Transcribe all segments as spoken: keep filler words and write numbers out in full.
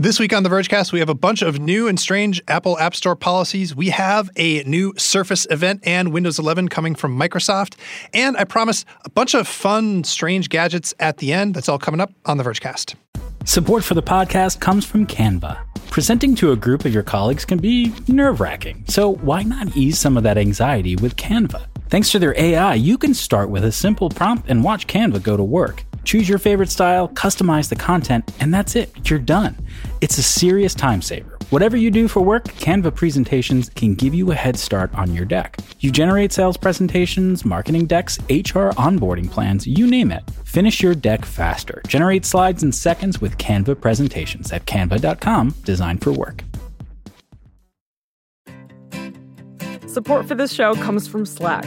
This week on The VergeCast, we have a bunch of new and strange Apple App Store policies. We have a new Surface event and Windows eleven coming from Microsoft. And I promise a bunch of fun, strange gadgets at the end. That's all coming up on The VergeCast. Support for the podcast comes from Canva. Presenting to a group of your colleagues can be nerve-wracking, so why not ease some of that anxiety with Canva? Thanks to their A I, you can start with a simple prompt and watch Canva go to work. Choose your favorite style, customize the content, and that's it. You're done. It's a serious time saver. Whatever you do for work, Canva presentations can give you a head start on your deck. You generate sales presentations, marketing decks, H R onboarding plans, you name it. Finish your deck faster. Generate slides in seconds with Canva presentations at canva dot com, designed for work. Support for this show comes from Slack.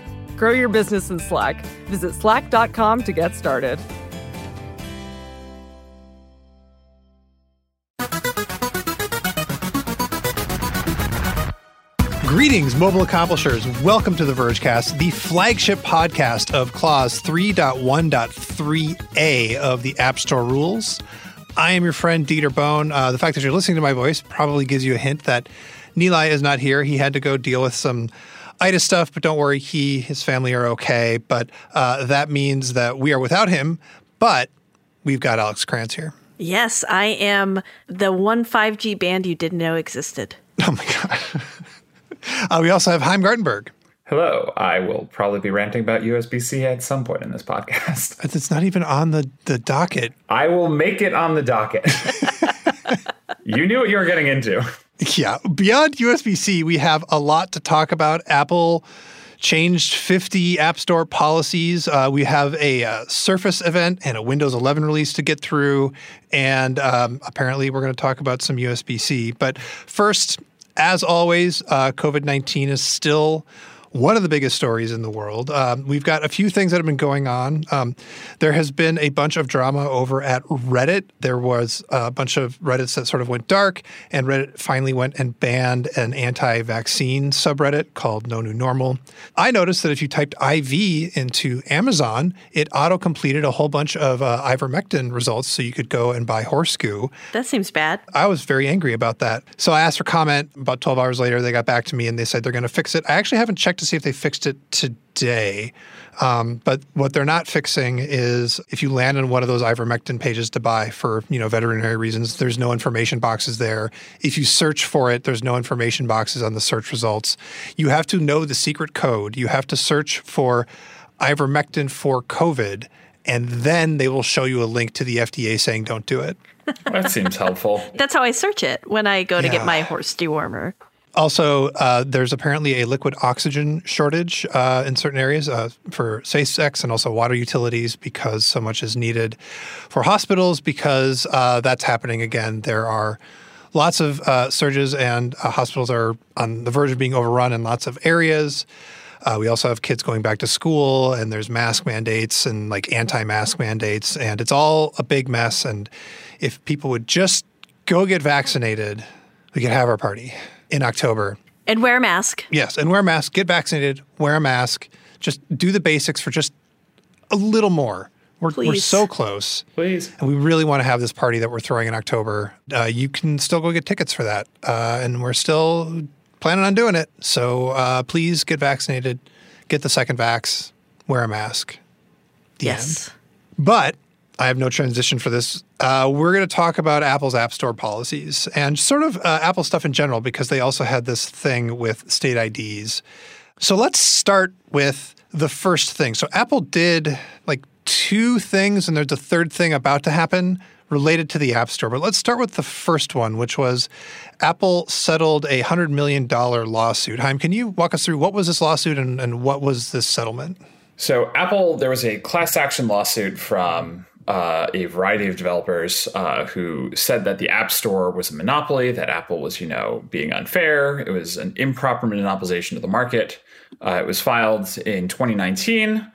Grow your business in Slack. Visit slack dot com to get started. Greetings, mobile accomplishers. Welcome to The VergeCast, the flagship podcast of Clause three point one point three A of the App Store rules. I am your friend, Dieter Bohn. Uh, the fact that you're listening to my voice probably gives you a hint that Nilay is not here. He had to go deal with some itis stuff, but don't worry, he, his family are okay. But uh, that means that we are without him, but we've got Alex Cranz here. Yes, I am the one five G band you didn't know existed. Oh my God. uh, we also have Chaim Gartenberg. Hello. I will probably be ranting about U S B C at some point in this podcast. It's not even on the, the docket. I will make it on the docket. You knew what you were getting into. Yeah. Beyond U S B C, we have a lot to talk about. Apple changed fifty App Store policies. Uh, we have a uh, Surface event and a Windows eleven release to get through. And um, apparently we're going to talk about some U S B C. But first, as always, uh, COVID nineteen is still one of the biggest stories in the world. Um, we've got a few things that have been going on. Um, there has been a bunch of drama over at Reddit. There was a bunch of Reddits that sort of went dark, and Reddit finally went and banned an anti-vaccine subreddit called No New Normal. I noticed that if you typed I V into Amazon, it auto-completed a whole bunch of uh, ivermectin results so you could go and buy horse goo. That seems bad. I was very angry about that. So I asked for comment. About twelve hours later, they got back to me and they said they're going to fix it. I actually haven't checked to see if they fixed it today. Um, but what they're not fixing is if you land on one of those ivermectin pages to buy for, you know, veterinary reasons, there's no information boxes there. If you search for it, there's no information boxes on the search results. You have to know the secret code. You have to search for ivermectin for COVID, and then they will show you a link to the F D A saying don't do it. That seems helpful. That's how I search it when I go to yeah. get my horse dewormer. Also, uh, there's apparently a liquid oxygen shortage uh, in certain areas uh, for safe sex and also water utilities because so much is needed for hospitals because uh, that's happening again. There are lots of uh, surges and uh, hospitals are on the verge of being overrun in lots of areas. Uh, we also have kids going back to school and there's mask mandates and like anti-mask mandates. And it's all a big mess. And if people would just go get vaccinated, we could have our party in October. And wear a mask. Yes, and wear a mask. Get vaccinated. Wear a mask. Just do the basics for just a little more. We're, we're so close. Please. And we really want to have this party that we're throwing in October. Uh, you can still go get tickets for that. Uh, and we're still planning on doing it. So uh, please get vaccinated. Get the second vax. Wear a mask. The yes. End. But I have no transition for this. Uh, we're going to talk about Apple's App Store policies and sort of uh, Apple stuff in general because they also had this thing with state I Ds. So let's start with the first thing. So Apple did like two things, and there's a third thing about to happen related to the App Store. But let's start with the first one, which was Apple settled a one hundred million dollars lawsuit. Chaim, can you walk us through what was this lawsuit and, and what was this settlement? So Apple, there was a class action lawsuit from uh, a variety of developers uh, who said that the App Store was a monopoly, that Apple was, you know, being unfair. It was an improper monopolization of the market. Uh, it was filed in twenty nineteen.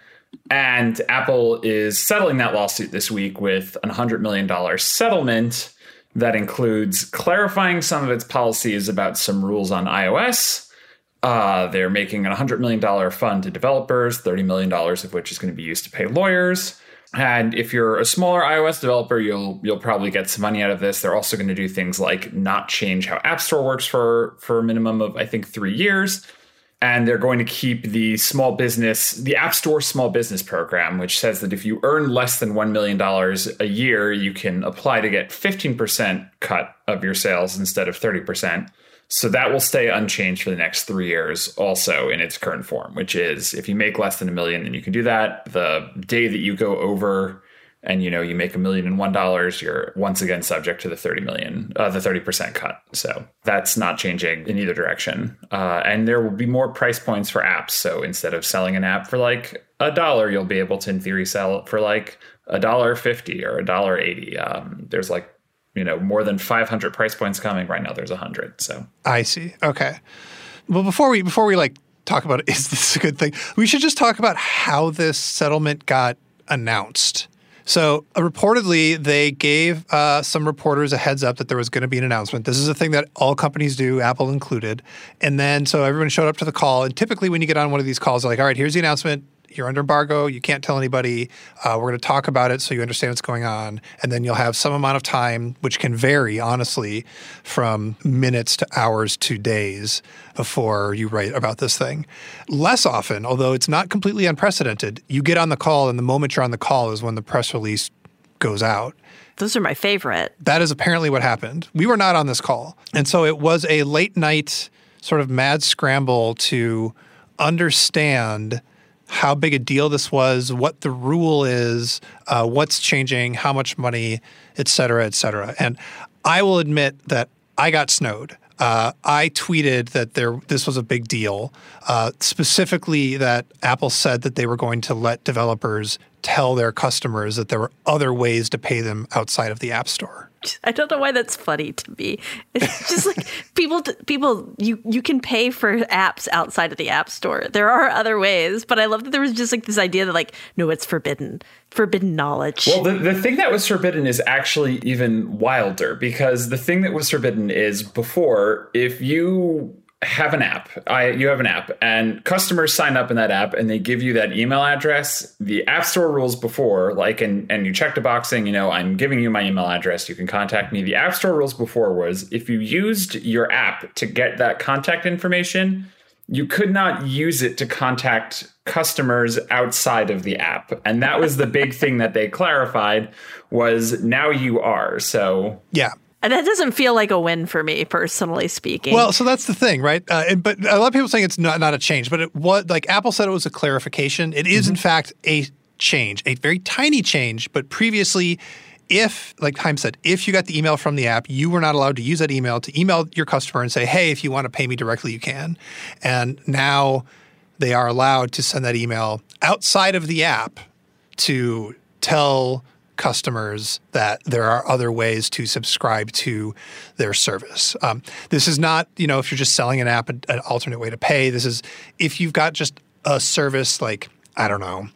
And Apple is settling that lawsuit this week with an one hundred million dollars settlement that includes clarifying some of its policies about some rules on iOS. Uh, they're making a one hundred million dollars fund to developers, thirty million dollars of which is going to be used to pay lawyers. And if you're a smaller iOS developer, you'll you'll probably get some money out of this. They're also going to do things like not change how App Store works for, for a minimum of, I think, three years. And they're going to keep the small business, the App Store Small Business Program, which says that if you earn less than one million dollars a year, you can apply to get fifteen percent cut of your sales instead of thirty percent. So that will stay unchanged for the next three years also in its current form, which is if you make less than a million, then you can do that. The day that you go over and, you know, you make a million and one dollars, you're once again subject to the thirty million, uh, the thirty percent cut. So that's not changing in either direction. Uh, and there will be more price points for apps. So instead of selling an app for like a dollar, you'll be able to, in theory, sell it for like a dollar fifty or a dollar eighty. Um, there's like, you know, more than five hundred price points coming right now. There's one hundred. So I see. Okay. Well, before we before we like talk about it, is this a good thing? We should just talk about how this settlement got announced. So uh, reportedly, they gave uh, some reporters a heads up that there was going to be an announcement. This is a thing that all companies do, Apple included. And then so everyone showed up to the call. And typically when you get on one of these calls, they're like, all right, here's the announcement. You're under embargo. You can't tell anybody. Uh, we're going to talk about it so you understand what's going on. And then you'll have some amount of time, which can vary, honestly, from minutes to hours to days before you write about this thing. Less often, although it's not completely unprecedented, you get on the call and the moment you're on the call is when the press release goes out. Those are my favorite. That is apparently what happened. We were not on this call. And so it was a late night sort of mad scramble to understand how big a deal this was, what the rule is, uh, what's changing, how much money, et cetera, et cetera. And I will admit that I got snowed. Uh, I tweeted that there this was a big deal, uh, specifically that Apple said that they were going to let developers tell their customers that there were other ways to pay them outside of the App Store. I don't know why that's funny to me. It's just like people, people, you you can pay for apps outside of the App Store. There are other ways, but I love that there was just like this idea that like, no, it's forbidden, forbidden knowledge. Well, the, the thing that was forbidden is actually even wilder because the thing that was forbidden is before, if you have an app, I, you have an app and customers sign up in that app and they give you that email address, the App Store rules before, like, and, and you check the box saying, you know, I'm giving you my email address. You can contact me. The App Store rules before was if you used your app to get that contact information, you could not use it to contact customers outside of the app. And that was the big thing that they clarified was now you are. So, yeah. And that doesn't feel like a win for me, personally speaking. Well, so that's the thing, right? Uh, and, but a lot of people saying it's not not a change, but it was like Apple said it was a clarification. It is, mm-hmm. in fact, a change, a very tiny change. But previously, if, like Chaim said, if you got the email from the app, you were not allowed to use that email to email your customer and say, hey, if you want to pay me directly, you can. And now they are allowed to send that email outside of the app to tell customers that there are other ways to subscribe to their service. Um, this is not, you know, if you're just selling an app, an, an alternate way to pay. This is if you've got just a service like, I don't know,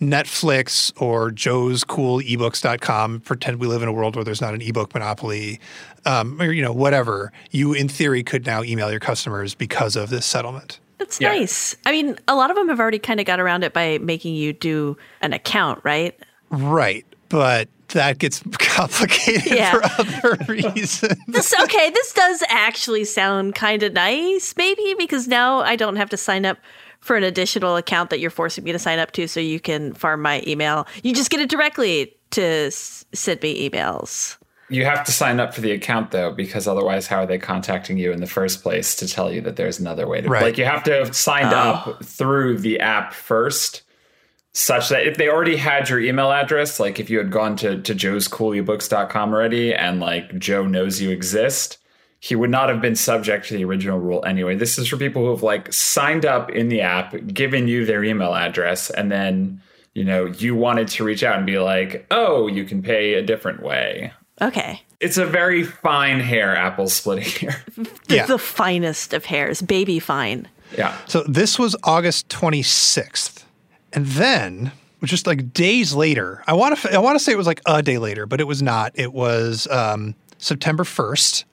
Netflix or Joe's Cool ebooks dot com, pretend we live in a world where there's not an ebook monopoly, um, or, you know, whatever, you in theory could now email your customers because of this settlement. That's yeah. nice. I mean, a lot of them have already kind of got around it by making you do an account, right? Right, but that gets complicated yeah. for other reasons. This, okay, this does actually sound kind of nice, maybe, because now I don't have to sign up for an additional account that you're forcing me to sign up to so you can farm my email. You just get it directly to send me emails. You have to sign up for the account, though, because otherwise how are they contacting you in the first place to tell you that there's another way to right. Like, you have to have signed oh. up through the app first. Such that if they already had your email address, like if you had gone to, to joes cool ebooks dot com already and like Joe knows you exist, he would not have been subject to the original rule anyway. This is for people who have like signed up in the app, given you their email address, and then you know, you wanted to reach out and be like, oh, you can pay a different way. Okay. It's a very fine hair Apple's splitting here. The, yeah. the finest of hairs, baby fine. Yeah. So this was August twenty-sixth. And then, which is like days later, I want to I want to say it was like a day later, but it was not. It was um, September first.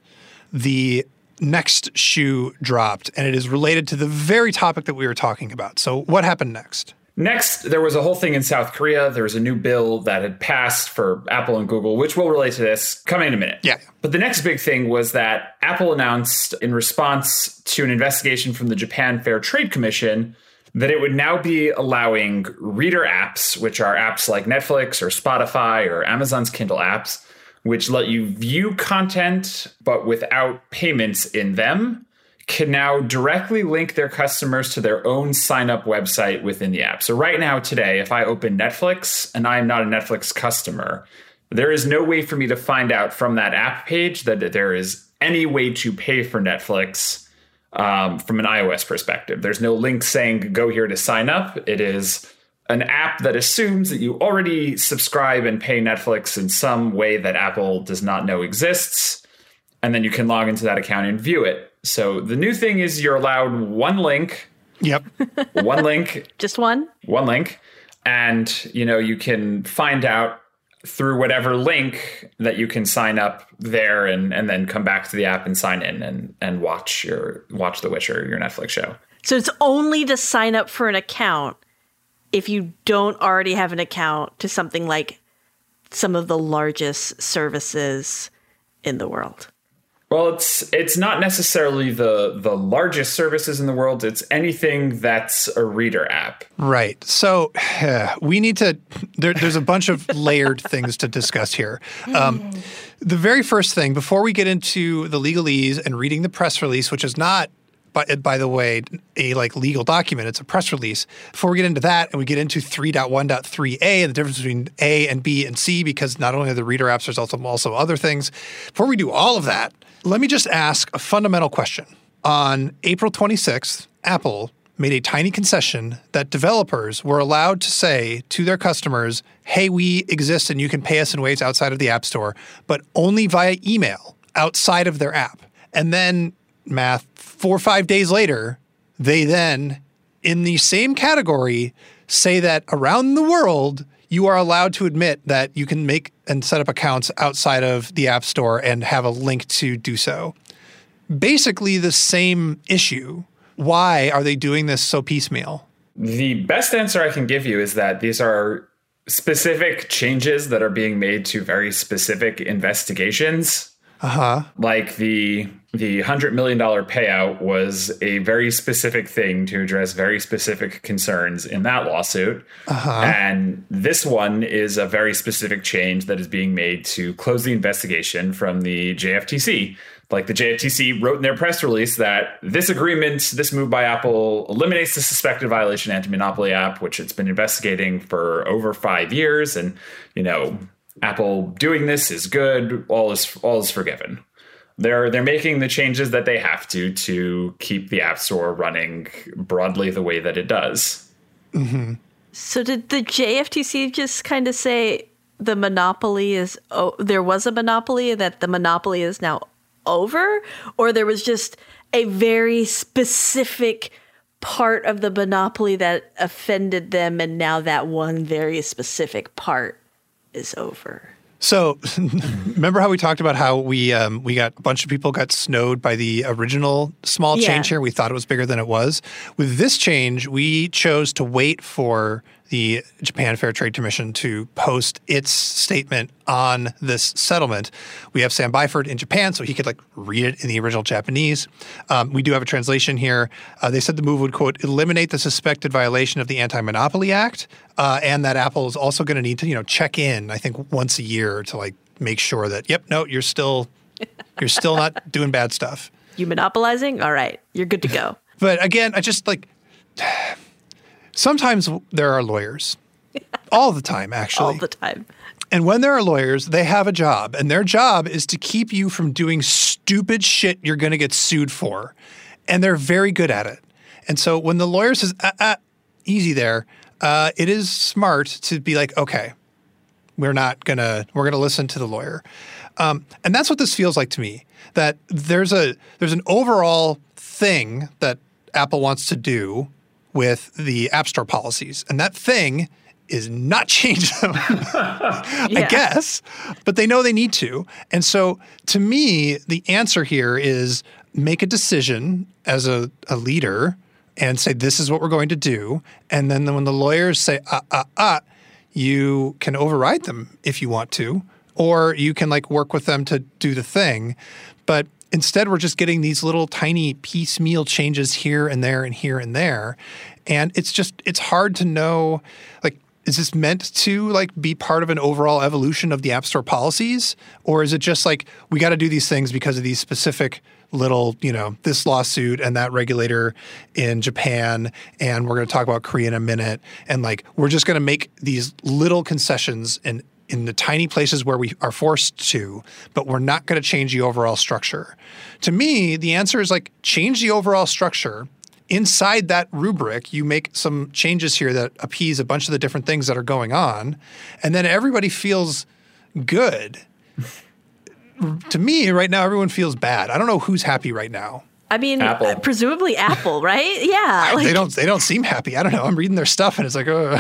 The next shoe dropped, and it is related to the very topic that we were talking about. So what happened next? Next, there was a whole thing in South Korea. There was a new bill that had passed for Apple and Google, which will relate to this coming in a minute. Yeah. But the next big thing was that Apple announced in response to an investigation from the Japan Fair Trade Commission that it would now be allowing reader apps, which are apps like Netflix or Spotify or Amazon's Kindle apps, which let you view content but without payments in them, can now directly link their customers to their own sign-up website within the app. So right now, today, if I open Netflix and I am not a Netflix customer, there is no way for me to find out from that app page that there is any way to pay for Netflix um, from an iOS perspective. There's no link saying, go here to sign up. It is an app that assumes that you already subscribe and pay Netflix in some way that Apple does not know exists. And then you can log into that account and view it. So the new thing is you're allowed one link. Yep. One link. Just one? One link. And, you know, you can find out through whatever link that you can sign up there and, and then come back to the app and sign in and, and watch your watch The Witcher, your Netflix show. So it's only to sign up for an account if you don't already have an account to something like some of the largest services in the world. Well, it's it's not necessarily the the largest services in the world. It's anything that's a reader app. Right. So uh, we need to there, – there's a bunch of layered things to discuss here. Um, the very first thing, before we get into the legalese and reading the press release, which is not – But by the way, a like legal document, it's a press release. Before we get into that and we get into three point one point three A and the difference between A and B and C, because not only are the reader apps, there's also, also other things. Before we do all of that, let me just ask a fundamental question. On April twenty-sixth, Apple made a tiny concession that developers were allowed to say to their customers, hey, we exist and you can pay us in ways outside of the App Store, but only via email outside of their app. And then math, four or five days later, they then, in the same category, say that around the world, you are allowed to admit that you can make and set up accounts outside of the App Store and have a link to do so. Basically the same issue. Why are they doing this so piecemeal? The best answer I can give you is that these are specific changes that are being made to very specific investigations. Uh-huh. Like the the one hundred million dollars payout was a very specific thing to address very specific concerns in that lawsuit. Uh-huh. And this one is a very specific change that is being made to close the investigation from the J F T C. Like the J F T C wrote in their press release that this agreement, this move by Apple, eliminates the suspected violation anti-monopoly app, which it's been investigating for over five years. And, you know, Apple doing this is good. All is all is forgiven. They're they're making the changes that they have to to keep the App Store running broadly the way that it does. Mm-hmm. So did the J F T C just kind of say the monopoly is oh, there was a monopoly that the monopoly is now over, or there was just a very specific part of the monopoly that offended them, and now that one very specific part is over? So remember how we talked about how we um, we got a bunch of people got snowed by the original small yeah. change here. We thought it was bigger than it was. With this change, we chose to wait for the Japan Fair Trade Commission to post its statement on this settlement. We have Sam Byford in Japan, so he could like read it in the original Japanese. Um, we do have a translation here. Uh, they said the move would, quote, eliminate the suspected violation of the Anti-Monopoly Act, uh, and that Apple is also going to need to, you know, check in, I think, once a year to like make sure that, yep, no, you're still, you're still not doing bad stuff. You monopolizing? All right. You're good to go. But again, I just like... Sometimes there are lawyers. All the time, actually. All the time. And when there are lawyers, they have a job. And their job is to keep you from doing stupid shit you're going to get sued for. And they're very good at it. And so when the lawyer says, ah, ah, easy there, uh, it is smart to be like, okay, we're not going to, we're going to listen to the lawyer. Um, and that's what this feels like to me, that there's a, there's an overall thing that Apple wants to do with the App Store policies. And that thing is not change them, yeah. I guess, but they know they need to. And so to me, the answer here is make a decision as a, a leader and say, this is what we're going to do. And then when the lawyers say, ah, ah, ah, you can override them if you want to, or you can like work with them to do the thing. But instead, we're just getting these little tiny piecemeal changes here and there and here and there. And it's just, it's hard to know, like, is this meant to like be part of an overall evolution of the App Store policies? Or is it just like, we got to do these things because of these specific little, you know, this lawsuit and that regulator in Japan, and we're going to talk about Korea in a minute. And like, we're just going to make these little concessions in, in the tiny places where we are forced to, but we're not going to change the overall structure. To me, the answer is like, change the overall structure. Inside that rubric, you make some changes here that appease a bunch of the different things that are going on, and then everybody feels good. To me, right now, everyone feels bad. I don't know who's happy right now. I mean, Apple. Presumably Apple, right? Yeah. Like, they don't they don't seem happy. I don't know. I'm reading their stuff and it's like, oh.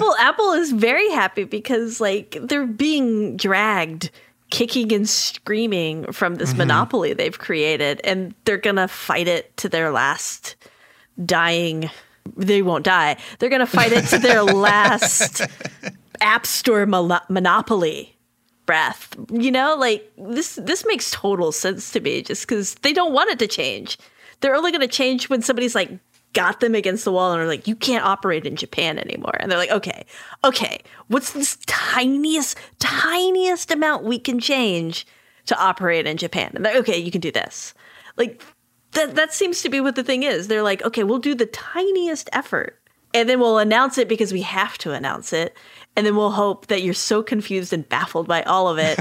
Well, Apple is very happy because, like, they're being dragged kicking and screaming from this mm-hmm. monopoly they've created, and they're going to fight it to their last dying. They won't die. They're going to fight it to their last App Store mon- monopoly breath. You know, like this, this makes total sense to me just because they don't want it to change. They're only going to change when somebody's like got them against the wall and are like, you can't operate in Japan anymore. And they're like, okay, okay, what's this tiniest, tiniest amount we can change to operate in Japan? And they're okay, you can do this. Like, That that seems to be what the thing is. They're like, okay, we'll do the tiniest effort and then we'll announce it because we have to announce it. And then we'll hope that you're so confused and baffled by all of it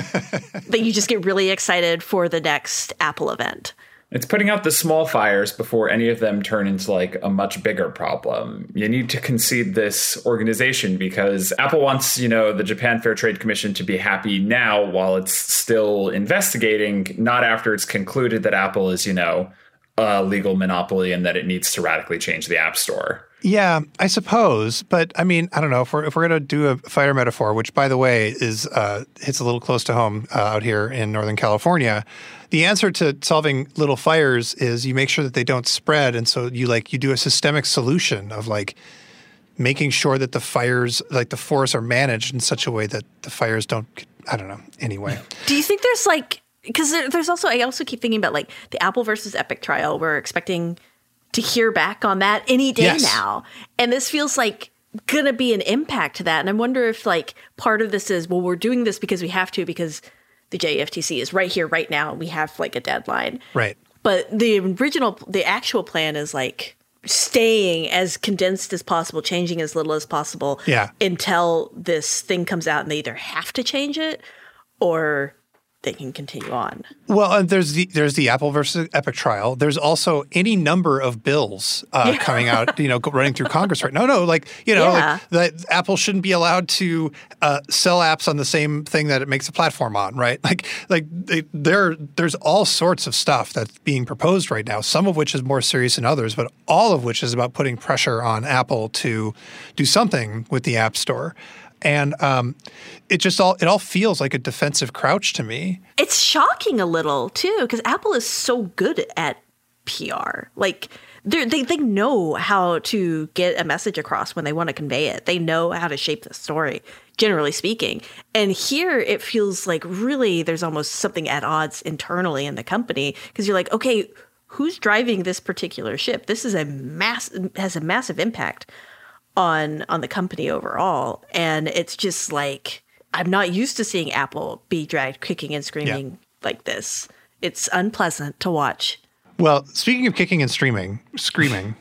that you just get really excited for the next Apple event. It's putting out the small fires before any of them turn into like a much bigger problem. You need to concede this organization because Apple wants, you know, the Japan Fair Trade Commission to be happy now while it's still investigating, not after it's concluded that Apple is, you know, a legal monopoly and that it needs to radically change the App Store. Yeah, I suppose. But I mean, I don't know if we're, if we're going to do a fire metaphor, which, by the way, is uh, hits a little close to home uh, out here in Northern California. The answer to solving little fires is you make sure that they don't spread. And so you like you do a systemic solution of like making sure that the fires, like the forests are managed in such a way that the fires don't, I don't know. Anyway. Do you think there's like, because there's also, I also keep thinking about like the Apple versus Epic trial. We're expecting to hear back on that any day yes. now. And this feels like going to be an impact to that. And I wonder if like part of this is, well, we're doing this because we have to, because the J F T C is right here, right now. And we have like a deadline. Right. But the original, the actual plan is like staying as condensed as possible, changing as little as possible yeah. until this thing comes out and they either have to change it or they can continue on. Well, and there's the there's the Apple versus Epic trial. There's also any number of bills uh, yeah. coming out, you know, running through Congress. Right? No, no, like you know, yeah. like the, Apple shouldn't be allowed to uh, sell apps on the same thing that it makes a platform on, right? Like, like they, there there's all sorts of stuff that's being proposed right now. Some of which is more serious than others, but all of which is about putting pressure on Apple to do something with the App Store. And um, it just all it all feels like a defensive crouch to me. It's shocking a little, too, because Apple is so good at P R. Like, they they know how to get a message across when they want to convey it. They know how to shape the story, generally speaking. And here it feels like really there's almost something at odds internally in the company because you're like, OK, who's driving this particular ship? This is a mass has a massive impact on on the company overall. And it's just like, I'm not used to seeing Apple be dragged kicking and screaming yeah. like this. It's unpleasant to watch. Well, speaking of kicking and streaming, screaming,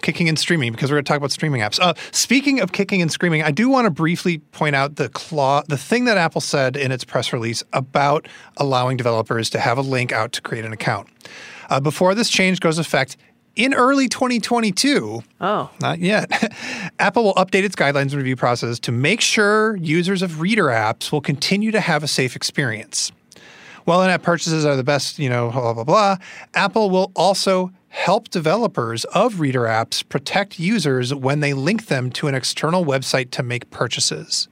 kicking and streaming, because we're going to talk about streaming apps. Uh, speaking of kicking and screaming, I do want to briefly point out the claw, the thing that Apple said in its press release about allowing developers to have a link out to create an account. Uh, before this change goes effect, in early twenty twenty-two, oh, not yet, Apple will update its guidelines and review process to make sure users of reader apps will continue to have a safe experience. While in-app purchases are the best, you know, blah, blah, blah, Apple will also help developers of reader apps protect users when they link them to an external website to make purchases.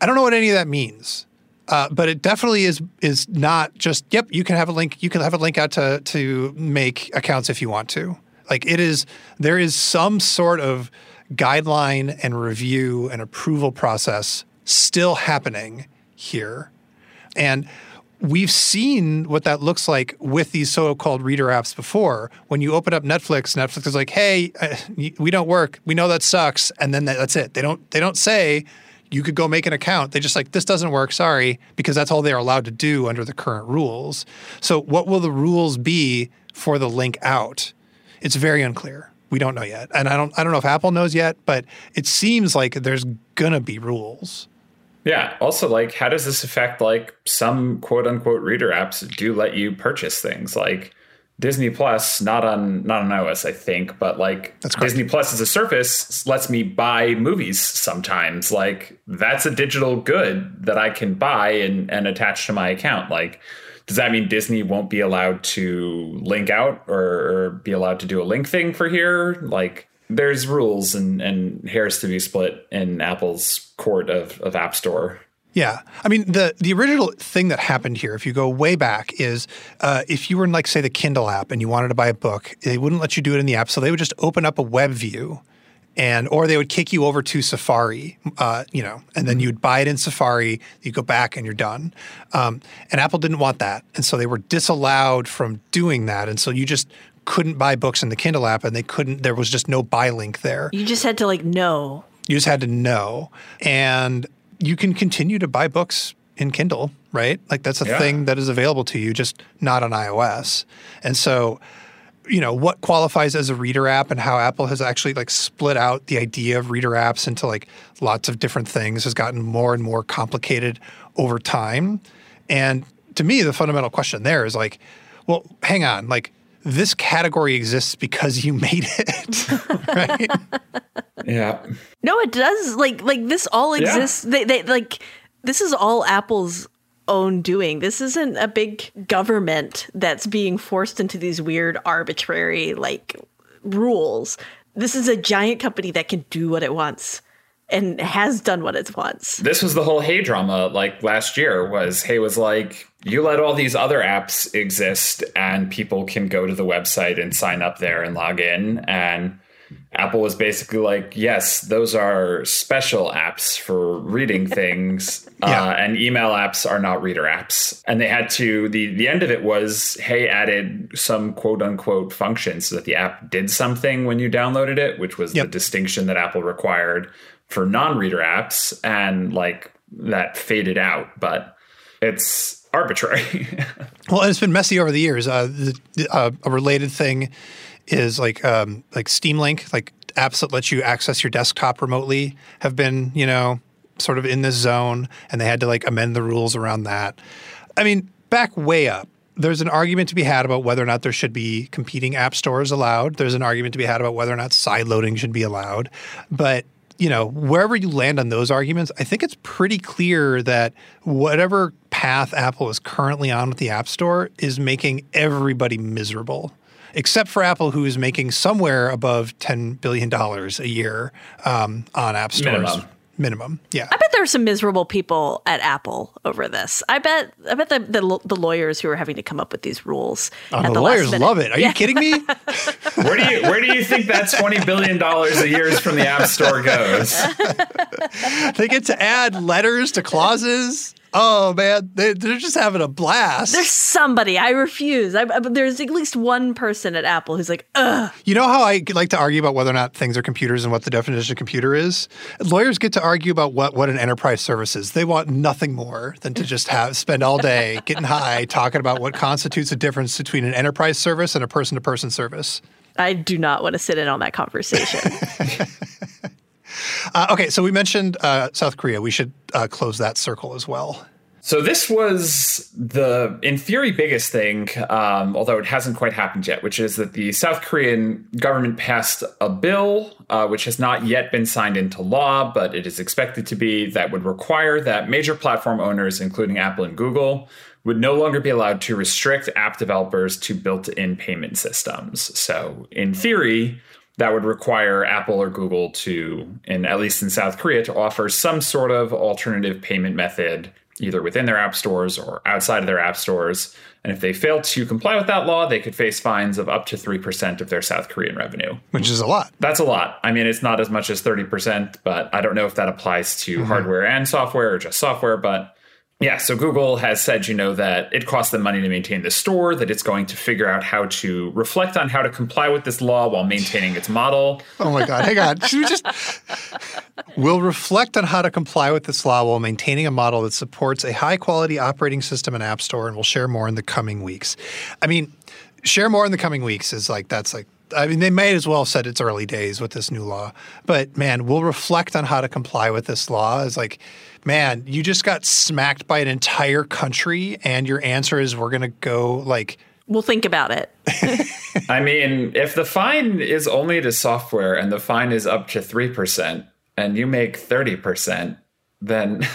I don't know what any of that means. Uh, but it definitely is is not just, yep, you can have a link, you can have a link out to to make accounts if you want to. Like it is, there is some sort of guideline and review and approval process still happening here. And we've seen what that looks like with these so-called reader apps before. When you open up Netflix, Netflix is like, hey, uh, we don't work. We know that sucks. And then that, that's it. They don't they don't say, you could go make an account. They just like, this doesn't work, sorry, because that's all they are allowed to do under the current rules. So what will the rules be for the link out? It's very unclear. We don't know yet. And I don't I don't know if Apple knows yet, but it seems like there's going to be rules. Yeah. Also, like, how does this affect, like, some quote-unquote reader apps do let you purchase things? Like Disney Plus, not on not on iOS, I think, but like Disney Plus as a Surface lets me buy movies sometimes. Like that's a digital good that I can buy and, and attach to my account. Like, does that mean Disney won't be allowed to link out or, or be allowed to do a link thing for here? Like there's rules and, and hairs to be split in Apple's court of, of App Store. Yeah. I mean, the, the original thing that happened here, if you go way back, is uh, if you were in, like, say, the Kindle app and you wanted to buy a book, they wouldn't let you do it in the app. So they would just open up a web view and or they would kick you over to Safari, uh, you know, and then you'd buy it in Safari. You go back and you're done. Um, and Apple didn't want that. And so they were disallowed from doing that. And so you just couldn't buy books in the Kindle app and they couldn't – there was just no buy link there. You just had to, like, know. You just had to know. And – you can continue to buy books in Kindle, right? Like that's a yeah. thing that is available to you, just not on iOS. And so, you know, what qualifies as a reader app and how Apple has actually like split out the idea of reader apps into like lots of different things has gotten more and more complicated over time. And to me, the fundamental question there is like, well, hang on, like this category exists because you made it, right? Yeah. No, it does. Like, like this all exists. Yeah. They, they, like, this is all Apple's own doing. This isn't a big government that's being forced into these weird, arbitrary, like, rules. This is a giant company that can do what it wants and has done what it wants. This was the whole Hey drama, like, last year was Hey was like, you let all these other apps exist and people can go to the website and sign up there and log in. And Apple was basically like, yes, those are special apps for reading things. yeah. uh, and email apps are not reader apps. And they had to, the, the end of it was, Hey added some quote unquote function so that the app did something when you downloaded it, which was yep. the distinction that Apple required for non-reader apps. And like that faded out, but it's arbitrary. Well, and it's been messy over the years. Uh, the, uh, a related thing is like um, like Steam Link, like apps that let you access your desktop remotely have been, you know, sort of in this zone, and they had to like amend the rules around that. I mean, back way up, there's an argument to be had about whether or not there should be competing app stores allowed. There's an argument to be had about whether or not sideloading should be allowed. But you know, wherever you land on those arguments, I think it's pretty clear that whatever path Apple is currently on with the App Store is making everybody miserable, except for Apple, who is making somewhere above ten billion dollars a year um, on App Stores. Minimum. Minimum, yeah. I bet there are some miserable people at Apple over this. I bet I bet the the, the lawyers who are having to come up with these rules. Oh, at the, the lawyers love it. Are yeah. you kidding me? Where do you where do you think that twenty billion dollars a year is from the App Store goes? They get to add letters to clauses. Oh, man. They, they're just having a blast. There's somebody. I refuse. I, I, there's at least one person at Apple who's like, ugh. You know how I like to argue about whether or not things are computers and what the definition of computer is? Lawyers get to argue about what, what an enterprise service is. They want nothing more than to just have spend all day getting high talking about what constitutes a difference between an enterprise service and a person-to-person service. I do not want to sit in on that conversation. Uh, okay, so we mentioned uh, South Korea. We should uh, close that circle as well. So this was the, in theory, biggest thing, um, although it hasn't quite happened yet, which is that the South Korean government passed a bill, uh, which has not yet been signed into law, but it is expected to be, that would require that major platform owners, including Apple and Google, would no longer be allowed to restrict app developers to built-in payment systems. So in theory, that would require Apple or Google to, and at least in South Korea, to offer some sort of alternative payment method, either within their app stores or outside of their app stores. And if they fail to comply with that law, they could face fines of up to three percent of their South Korean revenue. Which is a lot. That's a lot. I mean, it's not as much as thirty percent, but I don't know if that applies to mm-hmm. hardware and software or just software. But yeah, so Google has said, you know, that it costs them money to maintain the store, that it's going to figure out how to reflect on how to comply with this law while maintaining its model. Oh, my God. Hang on. Should we just... We'll reflect on how to comply with this law while maintaining a model that supports a high-quality operating system and app store, and we'll share more in the coming weeks. I mean, share more in the coming weeks is like, that's like, I mean, they may as well have said it's early days with this new law. But, man, we'll reflect on how to comply with this law is like, man, you just got smacked by an entire country, and your answer is we're going to go like... We'll think about it. I mean, if the fine is only to software and the fine is up to three percent, and you make thirty percent, then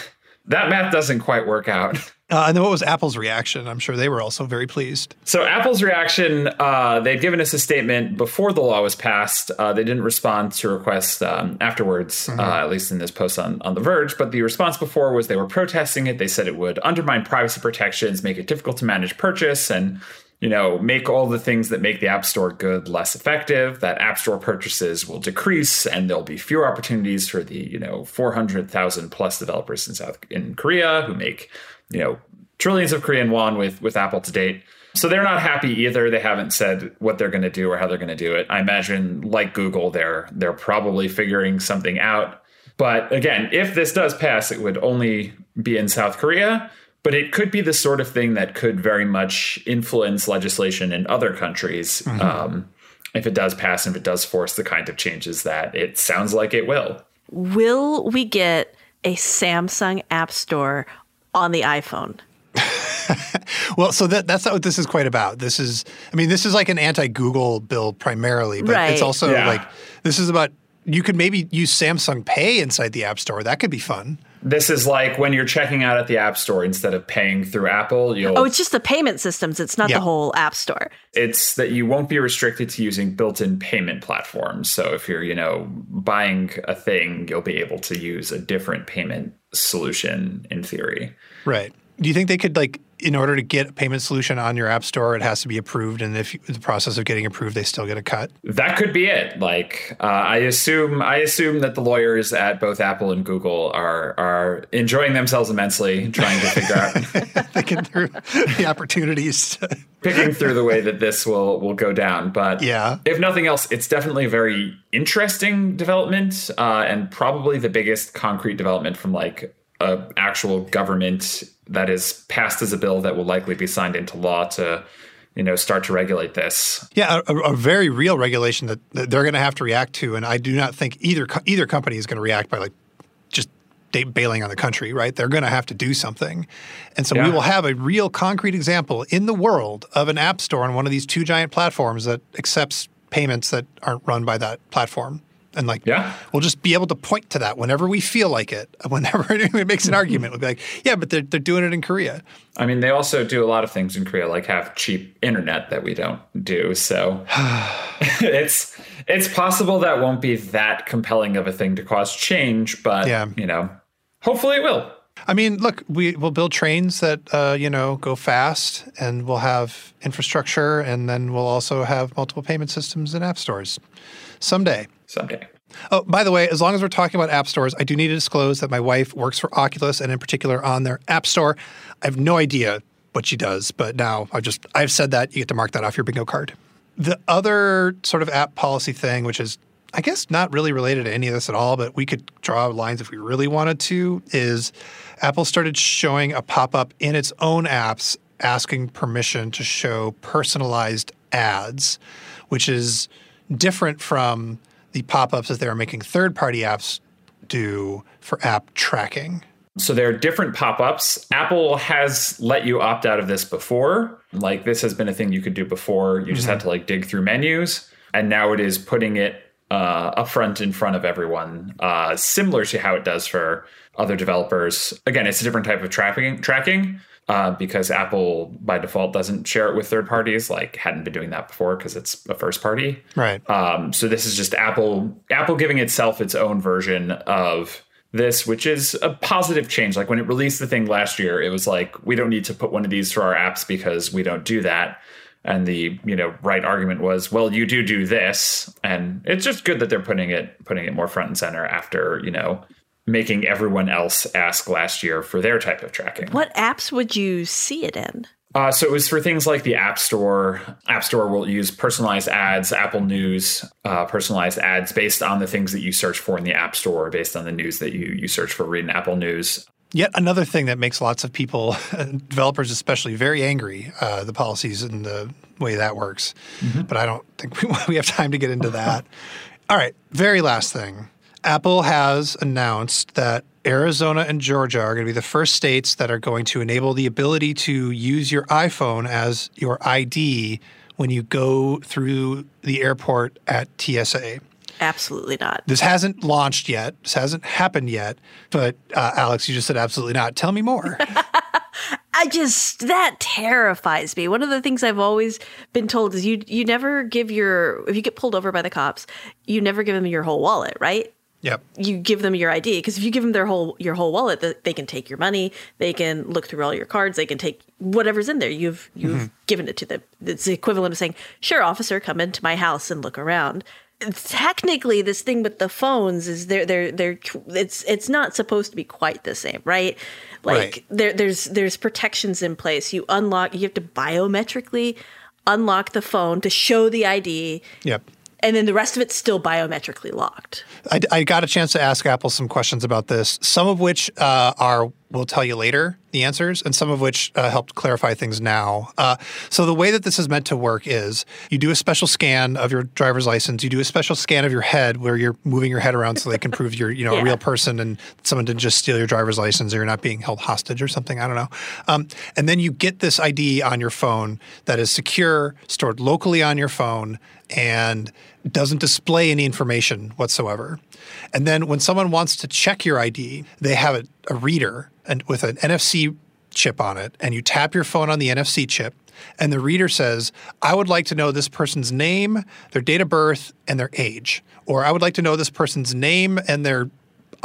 that math doesn't quite work out. Uh, and then what was Apple's reaction? I'm sure they were also very pleased. So Apple's reaction, uh, they'd given us a statement before the law was passed. Uh, they didn't respond to requests um, afterwards, mm-hmm. uh, at least in this post on, on The Verge. But the response before was they were protesting it. They said it would undermine privacy protections, make it difficult to manage purchase, and, you know, make all the things that make the App Store good less effective, that App Store purchases will decrease, and there'll be fewer opportunities for the, you know, four hundred thousand plus developers in South in Korea who make, you know, trillions of Korean won with, with Apple to date. So they're not happy either. They haven't said what they're going to do or how they're going to do it. I imagine, like Google, they're they're probably figuring something out. But again, if this does pass, it would only be in South Korea. But it could be the sort of thing that could very much influence legislation in other countries mm-hmm. um, if it does pass and if it does force the kind of changes that it sounds like it will. Will we get a Samsung app store on the iPhone? Well, so that that's not what this is quite about. This is, I mean, this is like an anti-Google bill primarily, but right. it's also yeah. like this is about, you could maybe use Samsung Pay inside the app store. That could be fun. This is like when you're checking out at the App Store, instead of paying through Apple, you'll... Oh, it's just the payment systems. It's not yeah. the whole App Store. It's that you won't be restricted to using built-in payment platforms. So if you're, you know, buying a thing, you'll be able to use a different payment solution in theory. Right. Do you think they could, like, in order to get a payment solution on your app store, it has to be approved, and if you, the process of getting approved, they still get a cut? That could be it. Like, uh, I assume, I assume that the lawyers at both Apple and Google are are enjoying themselves immensely, trying to figure out thinking through the opportunities, picking through the way that this will will go down. But yeah, if nothing else, it's definitely a very interesting development, uh, and probably the biggest concrete development from like a actual government that is passed as a bill that will likely be signed into law to, you know, start to regulate this. Yeah, a, a very real regulation that, that they're going to have to react to. And I do not think either either company is going to react by like just bailing on the country, right? They're going to have to do something. And so yeah. we will have a real concrete example in the world of an app store on one of these two giant platforms that accepts payments that aren't run by that platform. And like, yeah. we'll just be able to point to that whenever we feel like it. Whenever anyone makes an argument, we'll be like, yeah, but they're, they're doing it in Korea. I mean, they also do a lot of things in Korea, like have cheap internet that we don't do. So it's it's possible that won't be that compelling of a thing to cause change. But, yeah. you know, hopefully it will. I mean, look, we, we'll build trains that, uh, you know, go fast, and we'll have infrastructure, and then we'll also have multiple payment systems and app stores someday. Someday. Oh, by the way, as long as we're talking about app stores, I do need to disclose that my wife works for Oculus, and in particular on their app store. I have no idea what she does, but now I've just I've said that. You get to mark that off your bingo card. The other sort of app policy thing, which is, I guess, not really related to any of this at all, but we could draw lines if we really wanted to, is Apple started showing a pop-up in its own apps asking permission to show personalized ads, which is different from the pop-ups that they were making third-party apps do for app tracking. So there are different pop-ups. Apple has let you opt out of this before. Like, this has been a thing you could do before. You just mm-hmm. had to like dig through menus. And now it is putting it uh, up front in front of everyone, uh, similar to how it does for other developers. Again, it's a different type of tracking, tracking uh, because Apple by default doesn't share it with third parties. Like, hadn't been doing that before because it's a first party. Right. Um, so this is just Apple, Apple giving itself its own version of this, which is a positive change. Like, when it released the thing last year, it was like, we don't need to put one of these for our apps because we don't do that. And the, you know, right argument was, well, you do do this. And it's just good that they're putting it, putting it more front and center after, you know, making everyone else ask last year for their type of tracking. What apps would you see it in? Uh, so it was for things like the App Store. App Store will use personalized ads, Apple News, uh, personalized ads based on the things that you search for in the App Store, based on the news that you, you search for reading Apple News. Yet another thing that makes lots of people, developers especially, very angry, uh, the policies and the way that works. Mm-hmm. But I don't think we, we have time to get into that. All right, very last thing. Apple has announced that Arizona and Georgia are going to be the first states that are going to enable the ability to use your iPhone as your I D when you go through the airport at T S A. Absolutely not. This hasn't launched yet. This hasn't happened yet. But uh, Alex, you just said absolutely not. Tell me more. I just, that terrifies me. One of the things I've always been told is you you never give your, if you get pulled over by the cops, you never give them your whole wallet, right? Yep. You give them your I D, because if you give them their whole your whole wallet, they can take your money. They can look through all your cards. They can take whatever's in there. You've you've mm-hmm. given it to them. It's the equivalent of saying, "Sure, officer, come into my house and look around." Technically, this thing with the phones is they're they're they're it's it's not supposed to be quite the same, right? Like right. there there's there's protections in place. You unlock. You have to biometrically unlock the phone to show the I D. Yep. And then the rest of it's still biometrically locked. I, I got a chance to ask Apple some questions about this, some of which uh, are, we'll tell you later, the answers, and some of which uh, helped clarify things now. Uh, so the way that this is meant to work is you do a special scan of your driver's license. You do a special scan of your head where you're moving your head around so they can prove you're you know, yeah. a real person and someone didn't just steal your driver's license or you're not being held hostage or something. I don't know. Um, and then you get this I D on your phone that is secure, stored locally on your phone, and doesn't display any information whatsoever. And then when someone wants to check your I D, they have a, a reader and with an N F C chip on it, and you tap your phone on the N F C chip, and the reader says, I would like to know this person's name, their date of birth, and their age. Or I would like to know this person's name and their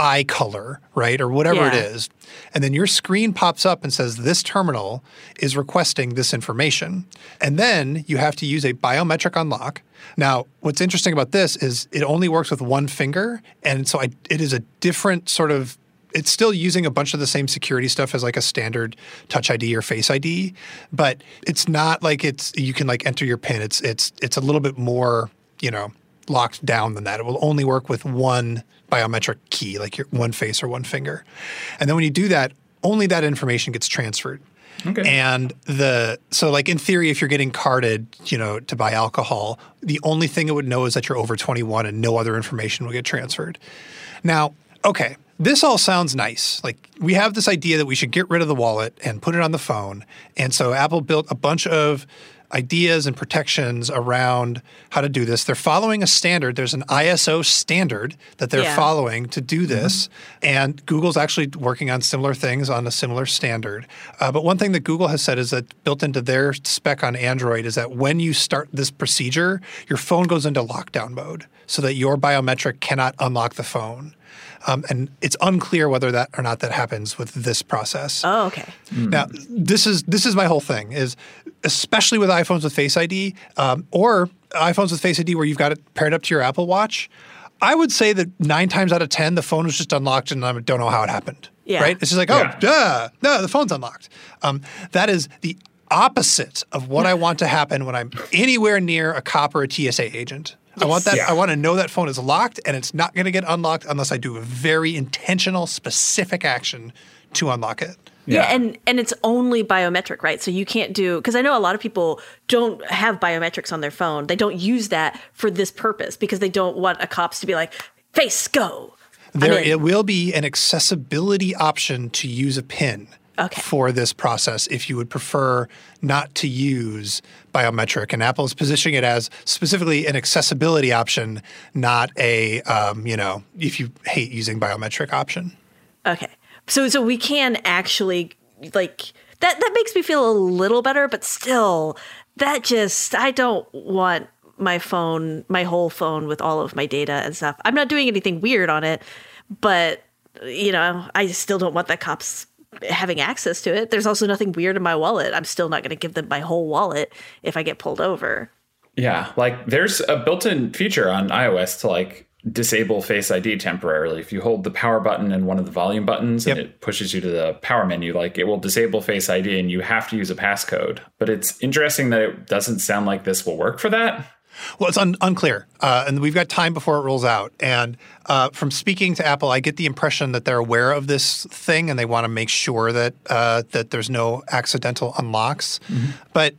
eye color, right, or whatever yeah. it is. And then your screen pops up and says, this terminal is requesting this information. And then you have to use a biometric unlock. Now, what's interesting about this is it only works with one finger, and so I, it is a different sort of – it's still using a bunch of the same security stuff as like a standard Touch I D or Face I D, but it's not like it's – you can like enter your PIN. It's it's it's a little bit more, you know, locked down than that. It will only work with one biometric key, like your one face or one finger. And then when you do that, only that information gets transferred. Okay. And the so like in theory, if you're getting carded, you know, to buy alcohol, the only thing it would know is that you're over twenty-one and no other information will get transferred. Now, okay, this all sounds nice. Like we have this idea that we should get rid of the wallet and put it on the phone. And so Apple built a bunch of ideas and protections around how to do this. They're following a standard. There's an I S O standard that they're yeah. following to do this. Mm-hmm. And Google's actually working on similar things on a similar standard. Uh, but one thing that Google has said is that built into their spec on Android is that when you start this procedure, your phone goes into lockdown mode so that your biometric cannot unlock the phone. Um, and it's unclear whether that or not that happens with this process. Oh, okay. Mm. Now, this is this is my whole thing is especially with iPhones with Face I D um, or iPhones with Face I D where you've got it paired up to your Apple Watch, I would say that nine times out of ten, the phone was just unlocked and I don't know how it happened. Yeah. Right? It's just like, oh, yeah. duh, no, the phone's unlocked. Um, that is the opposite of what I want to happen when I'm anywhere near a cop or a T S A agent. I want that. Yeah. I want to know that phone is locked and it's not going to get unlocked unless I do a very intentional, specific action to unlock it. Yeah. yeah and, and it's only biometric, right? So you can't do, because I know a lot of people don't have biometrics on their phone. They don't use that for this purpose because they don't want a cops to be like, face, go. There, I mean, it will be an accessibility option to use a PIN okay. for this process if you would prefer not to use biometric. And Apple's positioning it as specifically an accessibility option, not a, um, you know, if you hate using biometric option. Okay. So so we can actually, like, that, that makes me feel a little better, but still, that just, I don't want my phone, my whole phone with all of my data and stuff. I'm not doing anything weird on it, but, you know, I still don't want the cops having access to it. There's also nothing weird in my wallet. I'm still not going to give them my whole wallet if I get pulled over. Yeah, like there's a built-in feature on iOS to like disable Face I D temporarily. If you hold the power button and one of the volume buttons yep. and it pushes you to the power menu, like it will disable Face I D and you have to use a passcode. But it's interesting that it doesn't sound like this will work for that. Well, it's un- unclear, uh, and we've got time before it rolls out. And uh, from speaking to Apple, I get the impression that they're aware of this thing and they want to make sure that uh, that there's no accidental unlocks. Mm-hmm. But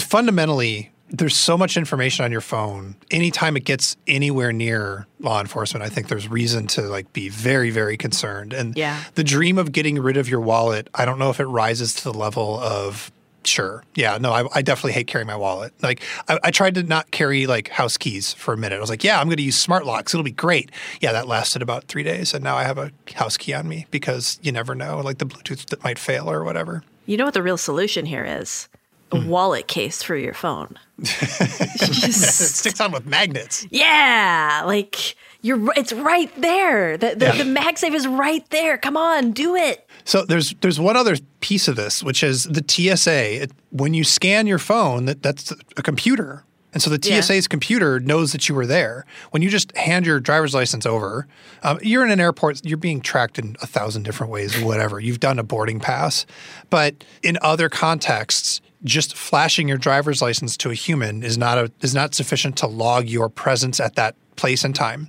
fundamentally, there's so much information on your phone. Anytime it gets anywhere near law enforcement, I think there's reason to like be very, very concerned. And yeah. the dream of getting rid of your wallet, I don't know if it rises to the level of... Sure. Yeah. No, I, I definitely hate carrying my wallet. Like, I, I tried to not carry, like, house keys for a minute. I was like, yeah, I'm going to use smart locks. It'll be great. Yeah, that lasted about three days, and now I have a house key on me because you never know, like, the Bluetooth that might fail or whatever. You know what the real solution here is? A mm. wallet case for your phone. Just... It sticks on with magnets. Yeah. Like... You're, it's right there. The, the, yeah. the MagSafe is right there. Come on, do it. So there's there's one other piece of this, which is the T S A. It, when you scan your phone, that, that's a computer. And so the T S A's yeah. computer knows that you were there. When you just hand your driver's license over, um, you're in an airport. You're being tracked in a thousand different ways or whatever. You've done a boarding pass. But in other contexts, just flashing your driver's license to a human is not a, is not sufficient to log your presence at that place and time.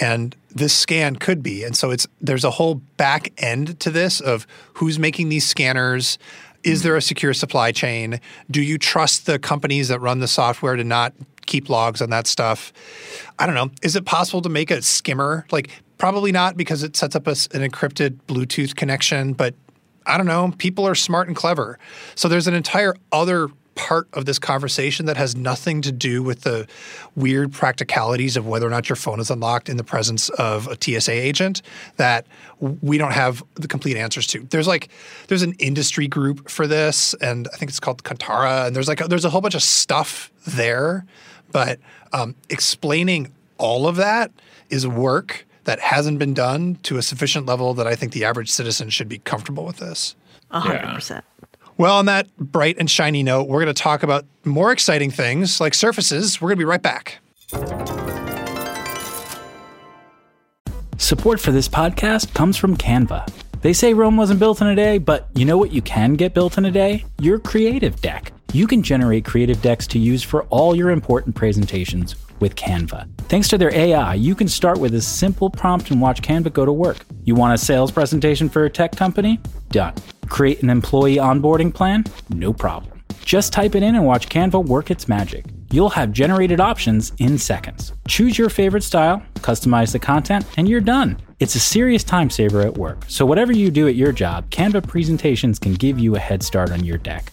And this scan could be. And so it's there's a whole back end to this of who's making these scanners. Is mm-hmm. there a secure supply chain? Do you trust the companies that run the software to not keep logs on that stuff? I don't know. Is it possible to make a skimmer? Like, probably not, because it sets up a, an encrypted Bluetooth connection. But I don't know. People are smart and clever. So there's an entire other part of this conversation that has nothing to do with the weird practicalities of whether or not your phone is unlocked in the presence of a T S A agent that we don't have the complete answers to. There's like there's an industry group for this, and I think it's called Kantara, and there's like a, there's a whole bunch of stuff there, but um, explaining all of that is work that hasn't been done to a sufficient level that I think the average citizen should be comfortable with this. one hundred percent. Yeah. Well, on that bright and shiny note, we're going to talk about more exciting things like Surfaces. We're going to be right back. Support for this podcast comes from Canva. They say Rome wasn't built in a day, but you know what you can get built in a day? Your creative deck. You can generate creative decks to use for all your important presentations with Canva. Thanks to their A I, you can start with a simple prompt and watch Canva go to work. You want a sales presentation for a tech company? Done. Create an employee onboarding plan? No problem. Just type it in and watch Canva work its magic. You'll have generated options in seconds. Choose your favorite style, customize the content, and you're done. It's a serious time saver at work. So whatever you do at your job, Canva presentations can give you a head start on your deck.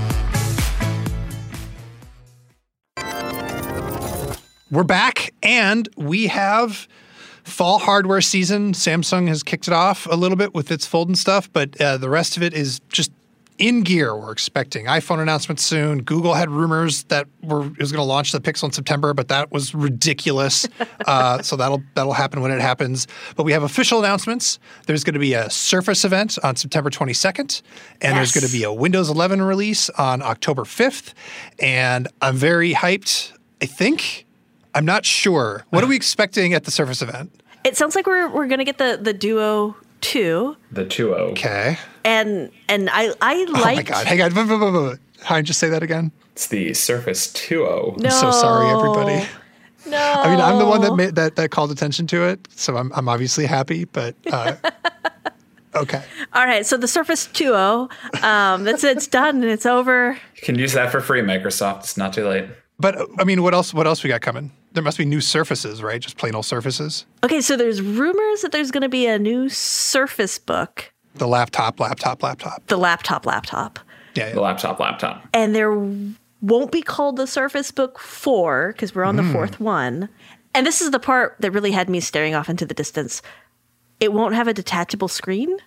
We're back, and we have fall hardware season. Samsung has kicked it off a little bit with its fold and stuff, but uh, the rest of it is just in gear. We're expecting iPhone announcements soon. Google had rumors that were, it was going to launch the Pixel in September, but that was ridiculous. uh, so that'll that'll happen when it happens. But we have official announcements. There's going to be a Surface event on September twenty-second, and yes. there's going to be a Windows eleven release on October fifth. And I'm very hyped, I think. I'm not sure. What are we expecting at the Surface event? It sounds like we're we're gonna get the, the Duo two. The Duo. Okay. And and I I like. Oh my god! Hang on. Hi, just say that again. It's the Surface Duo. No. I'm so sorry, everybody. No. I mean, I'm the one that made, that that called attention to it, so I'm I'm obviously happy, but. Uh, Okay. All right. So the Surface Duo, um, that's it's done and it's over. You can use that for free, Microsoft. It's not too late. But I mean, what else? What else we got coming? There must be new Surfaces, right? Just plain old Surfaces. Okay, so there's rumors that there's going to be a new Surface Book. The laptop, laptop, laptop. The laptop, laptop. Yeah, yeah. The laptop, laptop. And there won't be called the Surface Book four because we're on mm. the fourth one. And this is the part that really had me staring off into the distance. It won't have a detachable screen,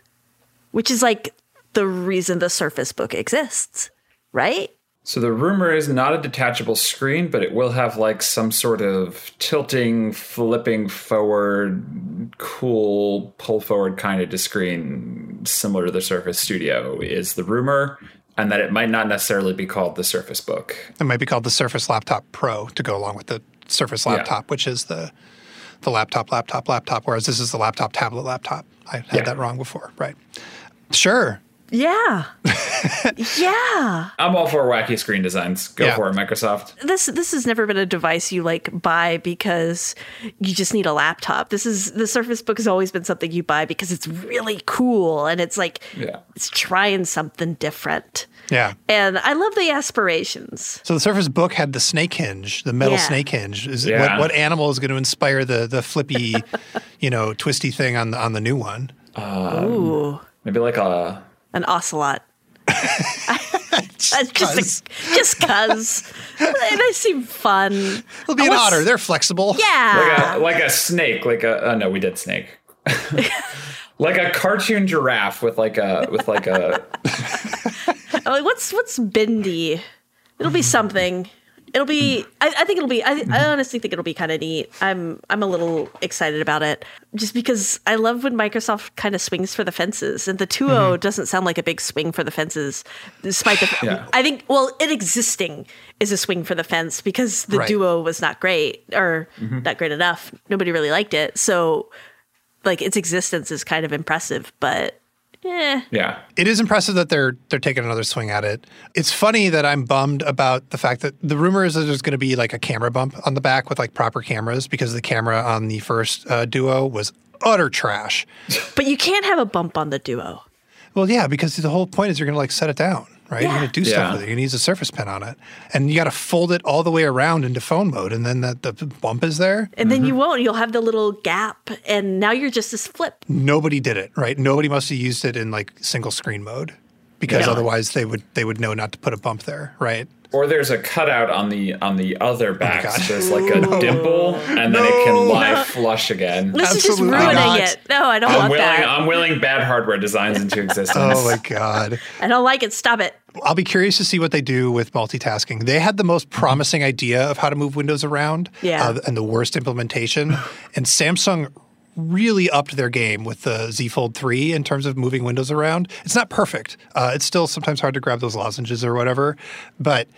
which is like the reason the Surface Book exists, right? So the rumor is not a detachable screen, but it will have like some sort of tilting, flipping forward, cool, pull forward kind of screen similar to the Surface Studio is the rumor, and that it might not necessarily be called the Surface Book. It might be called the Surface Laptop Pro to go along with the Surface Laptop, yeah. which is the the laptop, laptop, laptop, whereas this is the laptop, tablet, laptop. I had yeah. that wrong before, right? Sure. Yeah. yeah. I'm all for wacky screen designs. Go yeah. for it, Microsoft. This this has never been a device you like buy because you just need a laptop. This is the Surface Book has always been something you buy because it's really cool and it's like yeah. it's trying something different. Yeah. And I love the aspirations. So the Surface Book had the snake hinge, the metal yeah. snake hinge. Is yeah. what, what animal is going to inspire the the flippy, you know, twisty thing on the on the new one? Um, Ooh. Maybe like a An ocelot. just cause. A, just cause. They seem fun. It'll be I an otter. S- They're flexible. Yeah. Like a, like a snake. Like a, uh, no, we did snake. Like a cartoon giraffe with like a, with like a. I'm like, what's, what's bendy? It'll be something. It'll be, I, I think it'll be, I, I honestly think it'll be kind of neat. I'm I'm a little excited about it just because I love when Microsoft kind of swings for the fences, and the Duo mm-hmm. doesn't sound like a big swing for the fences, despite the, yeah. I think, well, it existing is a swing for the fence because the right. Duo was not great or mm-hmm. not great enough. Nobody really liked it. So like its existence is kind of impressive, but Yeah. yeah. It is impressive that they're they're taking another swing at it. It's funny that I'm bummed about the fact that the rumor is that there's going to be like a camera bump on the back with like proper cameras because the camera on the first uh, Duo was utter trash. But you can't have a bump on the Duo. Well, yeah, because the whole point is you're going to like set it down, right? Yeah. You're going to do yeah. stuff with it. You're going to use a Surface Pen on it. And you got to fold it all the way around into phone mode, and then the, the bump is there. And mm-hmm. then you won't. You'll have the little gap, and now you're just this flip. Nobody did it, right? Nobody must have used it in like single screen mode because yeah. otherwise they would they would know not to put a bump there, right? Or there's a cutout on the on the other back. Oh, so there's like a no. dimple, and no. then it can lie flush again. This is just ruining not. it. No, I don't I'm want willing, that. I'm willing bad hardware designs into existence. Oh, my God. I don't like it. Stop it. I'll be curious to see what they do with multitasking. They had the most promising idea of how to move Windows around yeah. uh, and the worst implementation. And Samsung really upped their game with the Z Fold three in terms of moving Windows around. It's not perfect. Uh, it's still sometimes hard to grab those lozenges or whatever. But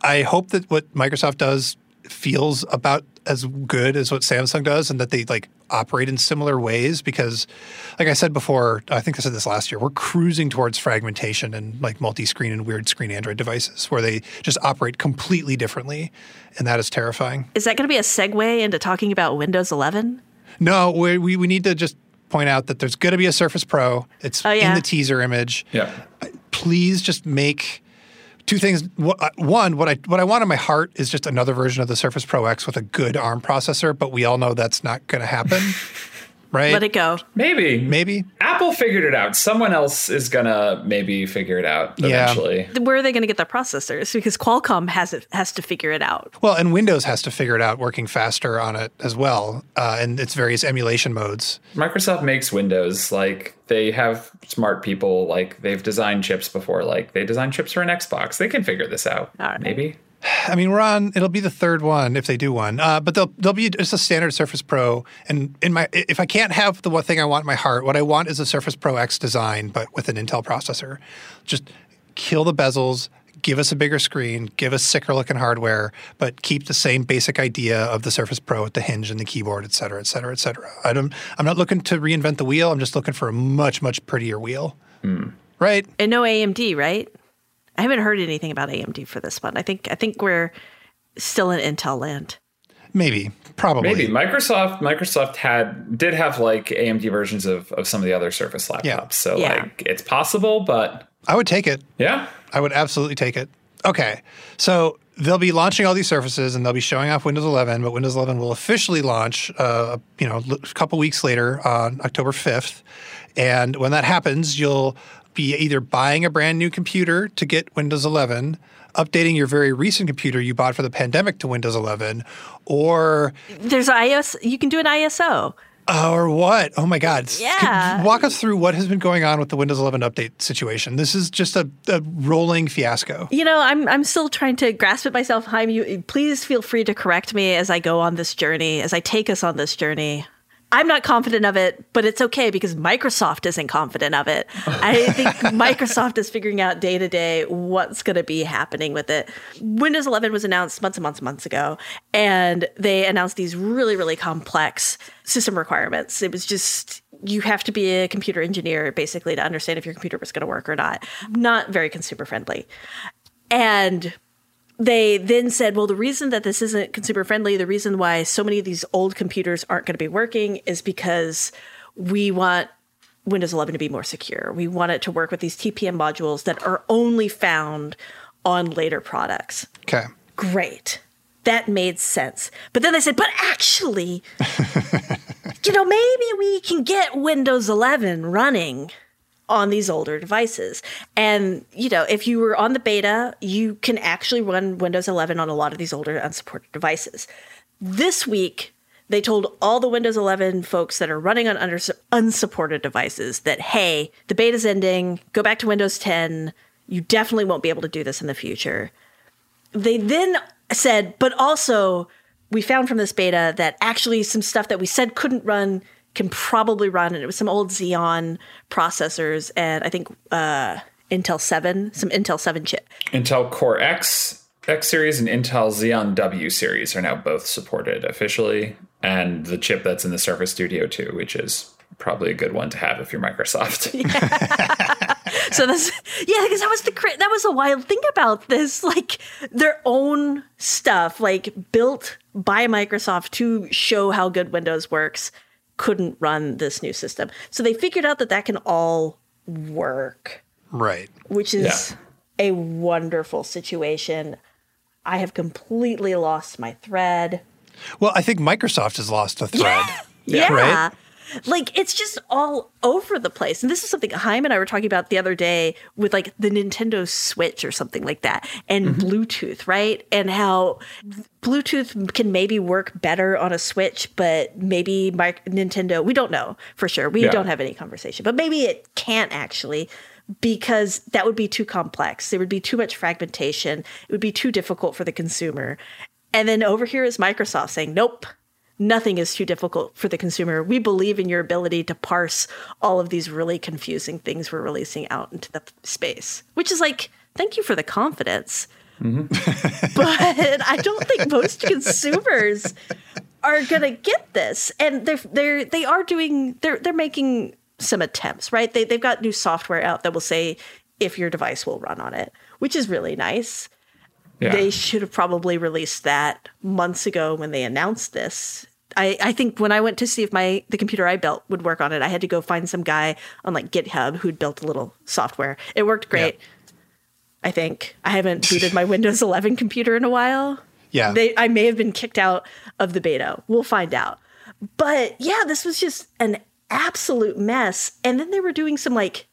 I hope that what Microsoft does feels about as good as what Samsung does, and that they like operate in similar ways because, like I said before, I think I said this last year, we're cruising towards fragmentation and like multi-screen and weird screen Android devices where they just operate completely differently, and that is terrifying. Is that going to be a segue into talking about Windows eleven? No, we, we we need to just point out that there's going to be a Surface Pro. It's oh, yeah. in the teaser image. Yeah. please just make two things. One, what I what I want in my heart is just another version of the Surface Pro X with a good ARM processor, but we all know that's not going to happen. Right? Let it go. Maybe. Maybe. Apple figured it out. Someone else is going to maybe figure it out eventually. Yeah. Where are they going to get the processors? Because Qualcomm has it, has to figure it out. Well, and Windows has to figure it out working faster on it as well, uh, and its various emulation modes. Microsoft makes Windows. Like, they have smart people. Like, they've designed chips before. Like, they designed chips for an Xbox. They can figure this out. All right. Maybe. I mean, we're on. It'll be the third one if they do one, uh, but they'll they'll be just a standard Surface Pro. And in my, if I can't have the one thing I want in my heart, what I want is a Surface Pro X design, but with an Intel processor. Just kill the bezels, give us a bigger screen, give us sicker looking hardware, but keep the same basic idea of the Surface Pro with the hinge and the keyboard, et cetera, et cetera, et cetera. I don't. I'm not looking to reinvent the wheel. I'm just looking for a much much prettier wheel, mm. right? And no A M D, right? I haven't heard anything about A M D for this one. I think I think we're still in Intel land. Maybe, probably. Maybe Microsoft Microsoft had did have like A M D versions of, of some of the other Surface laptops. Yeah. So yeah. like it's possible, but I would take it. Yeah, I would absolutely take it. Okay, so they'll be launching all these Surfaces and they'll be showing off Windows eleven, but Windows eleven will officially launch, uh, you know, a couple weeks later on October fifth, and when that happens, you'll be either buying a brand new computer to get Windows eleven, updating your very recent computer you bought for the pandemic to Windows eleven, or... There's I S O. You can do an I S O. Or what? Oh, my God. Yeah. Can, walk us through what has been going on with the Windows eleven update situation. This is just a, a rolling fiasco. You know, I'm I'm still trying to grasp it myself. Chaim, you, please feel free to correct me as I go on this journey, as I take us on this journey. I'm not confident of it, but it's okay because Microsoft isn't confident of it. I think Microsoft is figuring out day to day what's going to be happening with it. Windows eleven was announced months and months and months ago, and they announced these really, really complex system requirements. It was just, you have to be a computer engineer basically to understand if your computer was going to work or not. Not very consumer friendly. And they then said, well, the reason that this isn't consumer friendly, the reason why so many of these old computers aren't going to be working is because we want Windows eleven to be more secure. We want it to work with these T P M modules that are only found on later products. Okay. Great. That made sense. But then they said, but actually, you know, maybe we can get Windows eleven running on these older devices. And, you know, if you were on the beta, you can actually run Windows eleven on a lot of these older unsupported devices. This week, they told all the Windows eleven folks that are running on under- unsupported devices that, hey, the beta's ending, go back to Windows ten. You definitely won't be able to do this in the future. They then said, but also, we found from this beta that actually some stuff that we said couldn't run can probably run, and it was some old Xeon processors and I think uh, Intel seven, some Intel seven chip. Intel Core X, X series and Intel Xeon W series are now both supported officially, and the chip that's in the Surface Duo two, which is probably a good one to have if you're Microsoft. Yeah. So that's, yeah, because that was the that was a wild thing about this, like their own stuff, like built by Microsoft to show how good Windows works, couldn't run this new system. So they figured out that that can all work. Right. Which is yeah. a wonderful situation. I have completely lost my thread. Well, I think Microsoft has lost a thread. Yeah. Right? Like, it's just all over the place. And this is something Chaim and I were talking about the other day with, like, the Nintendo Switch or something like that and mm-hmm. Bluetooth, right? And how Bluetooth can maybe work better on a Switch, but maybe my, Nintendo, we don't know for sure. We yeah. don't have any conversation. But maybe it can't actually, because that would be too complex. There would be too much fragmentation. It would be too difficult for the consumer. And then over here is Microsoft saying, nope. Nothing is too difficult for the consumer. We believe in your ability to parse all of these really confusing things we're releasing out into the space, which is like, thank you for the confidence. Mm-hmm. But I don't think most consumers are going to get this. And they're, they're, they are doing, they're, they're making some attempts, right? They, they've got new software out that will say if your device will run on it, which is really nice. Yeah. They should have probably released that months ago when they announced this. I, I think when I went to see if my the computer I built would work on it, I had to go find some guy on like GitHub who'd built a little software. It worked great. Yeah. I think I haven't booted my Windows eleven computer in a while. Yeah, they, I may have been kicked out of the beta. We'll find out. But yeah, this was just an absolute mess. And then they were doing some like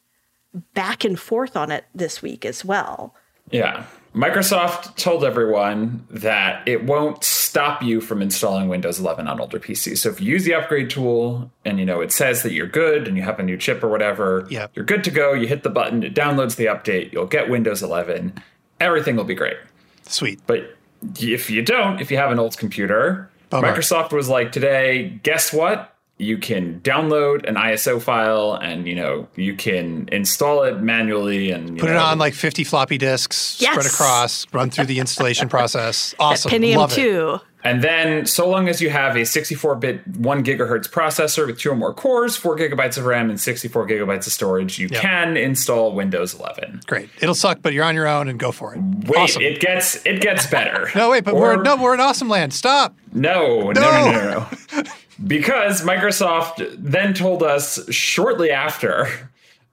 back and forth on it this week as well. Yeah. Microsoft told everyone that it won't stop you from installing Windows eleven on older P Cs. So if you use the upgrade tool and, you know, it says that you're good and you have a new chip or whatever, yep. you're good to go. You hit the button, it downloads the update, you'll get Windows eleven. Everything will be great. Sweet. But if you don't, if you have an old computer, bummer. Microsoft was like, today, guess what? You can download an I S O file and, you know, you can install it manually and you put know, it on like fifty floppy disks, yes. spread across, run through the installation process. Awesome. Pentium two. And then so long as you have a sixty-four bit one gigahertz processor with two or more cores, four gigabytes of RAM and sixty-four gigabytes of storage, you yep. can install Windows eleven. Great. It'll suck, but you're on your own and go for it. Wait, awesome. it gets it gets better. No, wait, but or, we're no, we're in awesome land. Stop. No, no, no, no, no. no. Because Microsoft then told us shortly after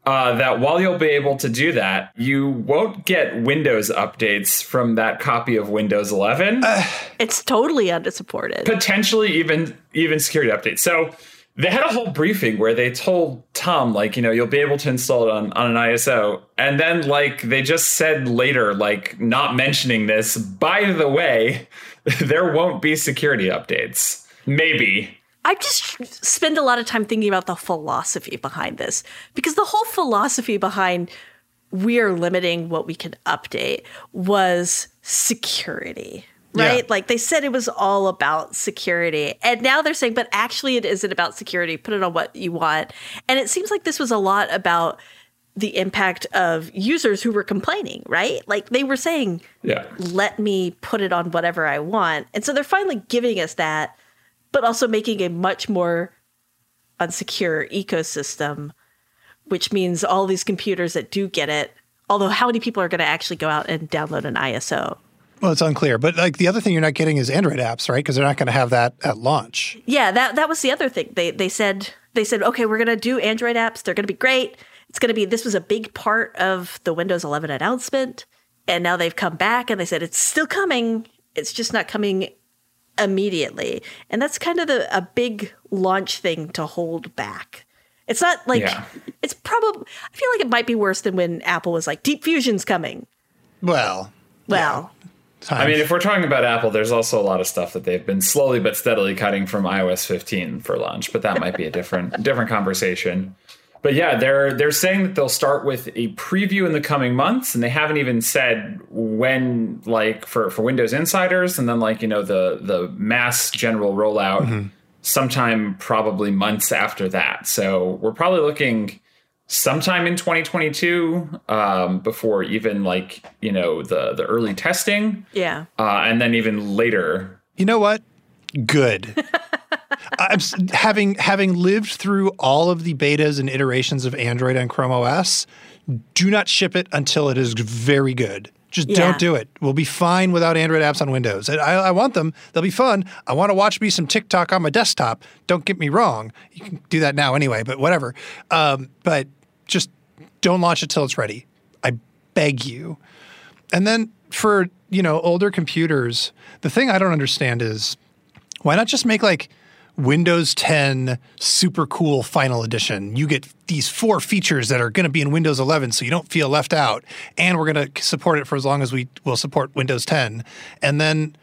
uh, that while you'll be able to do that, you won't get Windows updates from that copy of Windows eleven. Uh, it's totally under-supported. Potentially even even security updates. So they had a whole briefing where they told Tom, like, you know, you'll be able to install it on, on an I S O. And then, like, they just said later, like, not mentioning this, by the way, there won't be security updates. Maybe. I just spend a lot of time thinking about the philosophy behind this, because the whole philosophy behind we're limiting what we can update was security, right? Yeah. Like they said it was all about security. And now they're saying, but actually it isn't about security. Put it on what you want. And it seems like this was a lot about the impact of users who were complaining, right? Like they were saying, yeah. let me put it on whatever I want. And so they're finally giving us that, but also making a much more unsecure ecosystem, which means all these computers that do get it, although how many people are going to actually go out and download an I S O? Well, it's unclear. But like the other thing you're not getting is Android apps, right? Because they're not going to have that at launch. Yeah, that that was the other thing. They they said, they said, okay, we're going to do Android apps. They're going to be great. It's going to be, this was a big part of the Windows eleven announcement. And now they've come back and they said, it's still coming. It's just not coming immediately. And that's kind of the, a big launch thing to hold back. It's not like, yeah. it's probably, I feel like it might be worse than when Apple was like, Deep Fusion's coming. Well. Well. Yeah. I mean, if we're talking about Apple, there's also a lot of stuff that they've been slowly but steadily cutting from iOS fifteen for launch, but that might be a different different conversation. But yeah, they're they're saying that they'll start with a preview in the coming months, and they haven't even said when, like for, for Windows Insiders, and then like, you know, the the mass general rollout mm-hmm. sometime probably months after that. So we're probably looking sometime in twenty twenty-two um, before even like, you know, the, the early testing. Yeah. Uh, and then even later. You know what? Good. I'm, having having lived through all of the betas and iterations of Android and Chrome O S, do not ship it until it is very good. Just yeah. don't do it. We'll be fine without Android apps on Windows. I, I want them. They'll be fun. I want to watch me some TikTok on my desktop. Don't get me wrong. You can do that now anyway, but whatever. Um, but just don't launch it till it's ready. I beg you. And then for, you know, older computers, the thing I don't understand is why not just make like Windows ten super cool final edition. You get these four features that are going to be in Windows eleven so you don't feel left out. And we're going to support it for as long as we will support Windows ten. And then,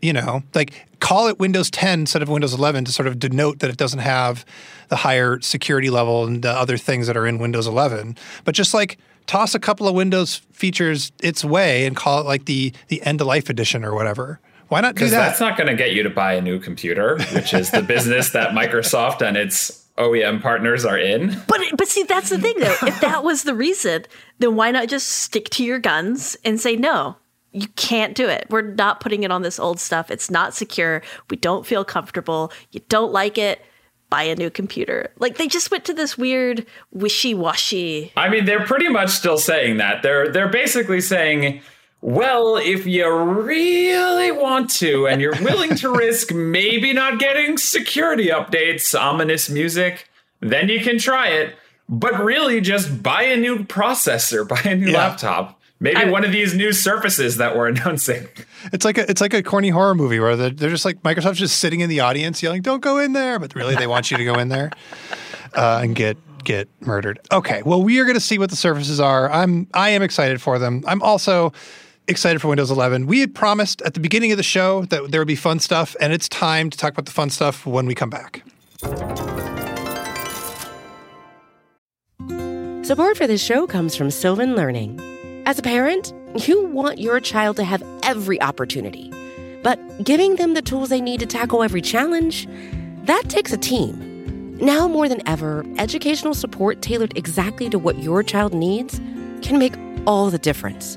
you know, like call it Windows ten instead of Windows eleven to sort of denote that it doesn't have the higher security level and the other things that are in Windows eleven. But just like toss a couple of Windows features its way and call it like the, the end-of-life edition or whatever. Why not do that? That's not going to get you to buy a new computer, which is the business that Microsoft and its O E M partners are in. But but see, that's the thing, though. If that was the reason, then why not just stick to your guns and say, no, you can't do it. We're not putting it on this old stuff. It's not secure. We don't feel comfortable. You don't like it. Buy a new computer. Like they just went to this weird wishy-washy. I mean, they're pretty much still saying that. They're they're basically saying, Well, if you really want to and you're willing to risk maybe not getting security updates, ominous music, then you can try it. But really, just buy a new processor, buy a new yeah. laptop. Maybe I, one of these new Surfaces that we're announcing. It's like a, it's like a corny horror movie where they're, they're just like, Microsoft's just sitting in the audience yelling, don't go in there. But really, they want you to go in there uh, and get get murdered. Okay, well, we are going to see what the Surfaces are. I'm, I am excited for them. I'm also excited for Windows eleven. We had promised at the beginning of the show that there would be fun stuff, and it's time to talk about the fun stuff when we come back. Support for this show comes from Sylvan Learning. As a parent, you want your child to have every opportunity, but giving them the tools they need to tackle every challenge, that takes a team. Now more than ever, educational support tailored exactly to what your child needs can make all the difference.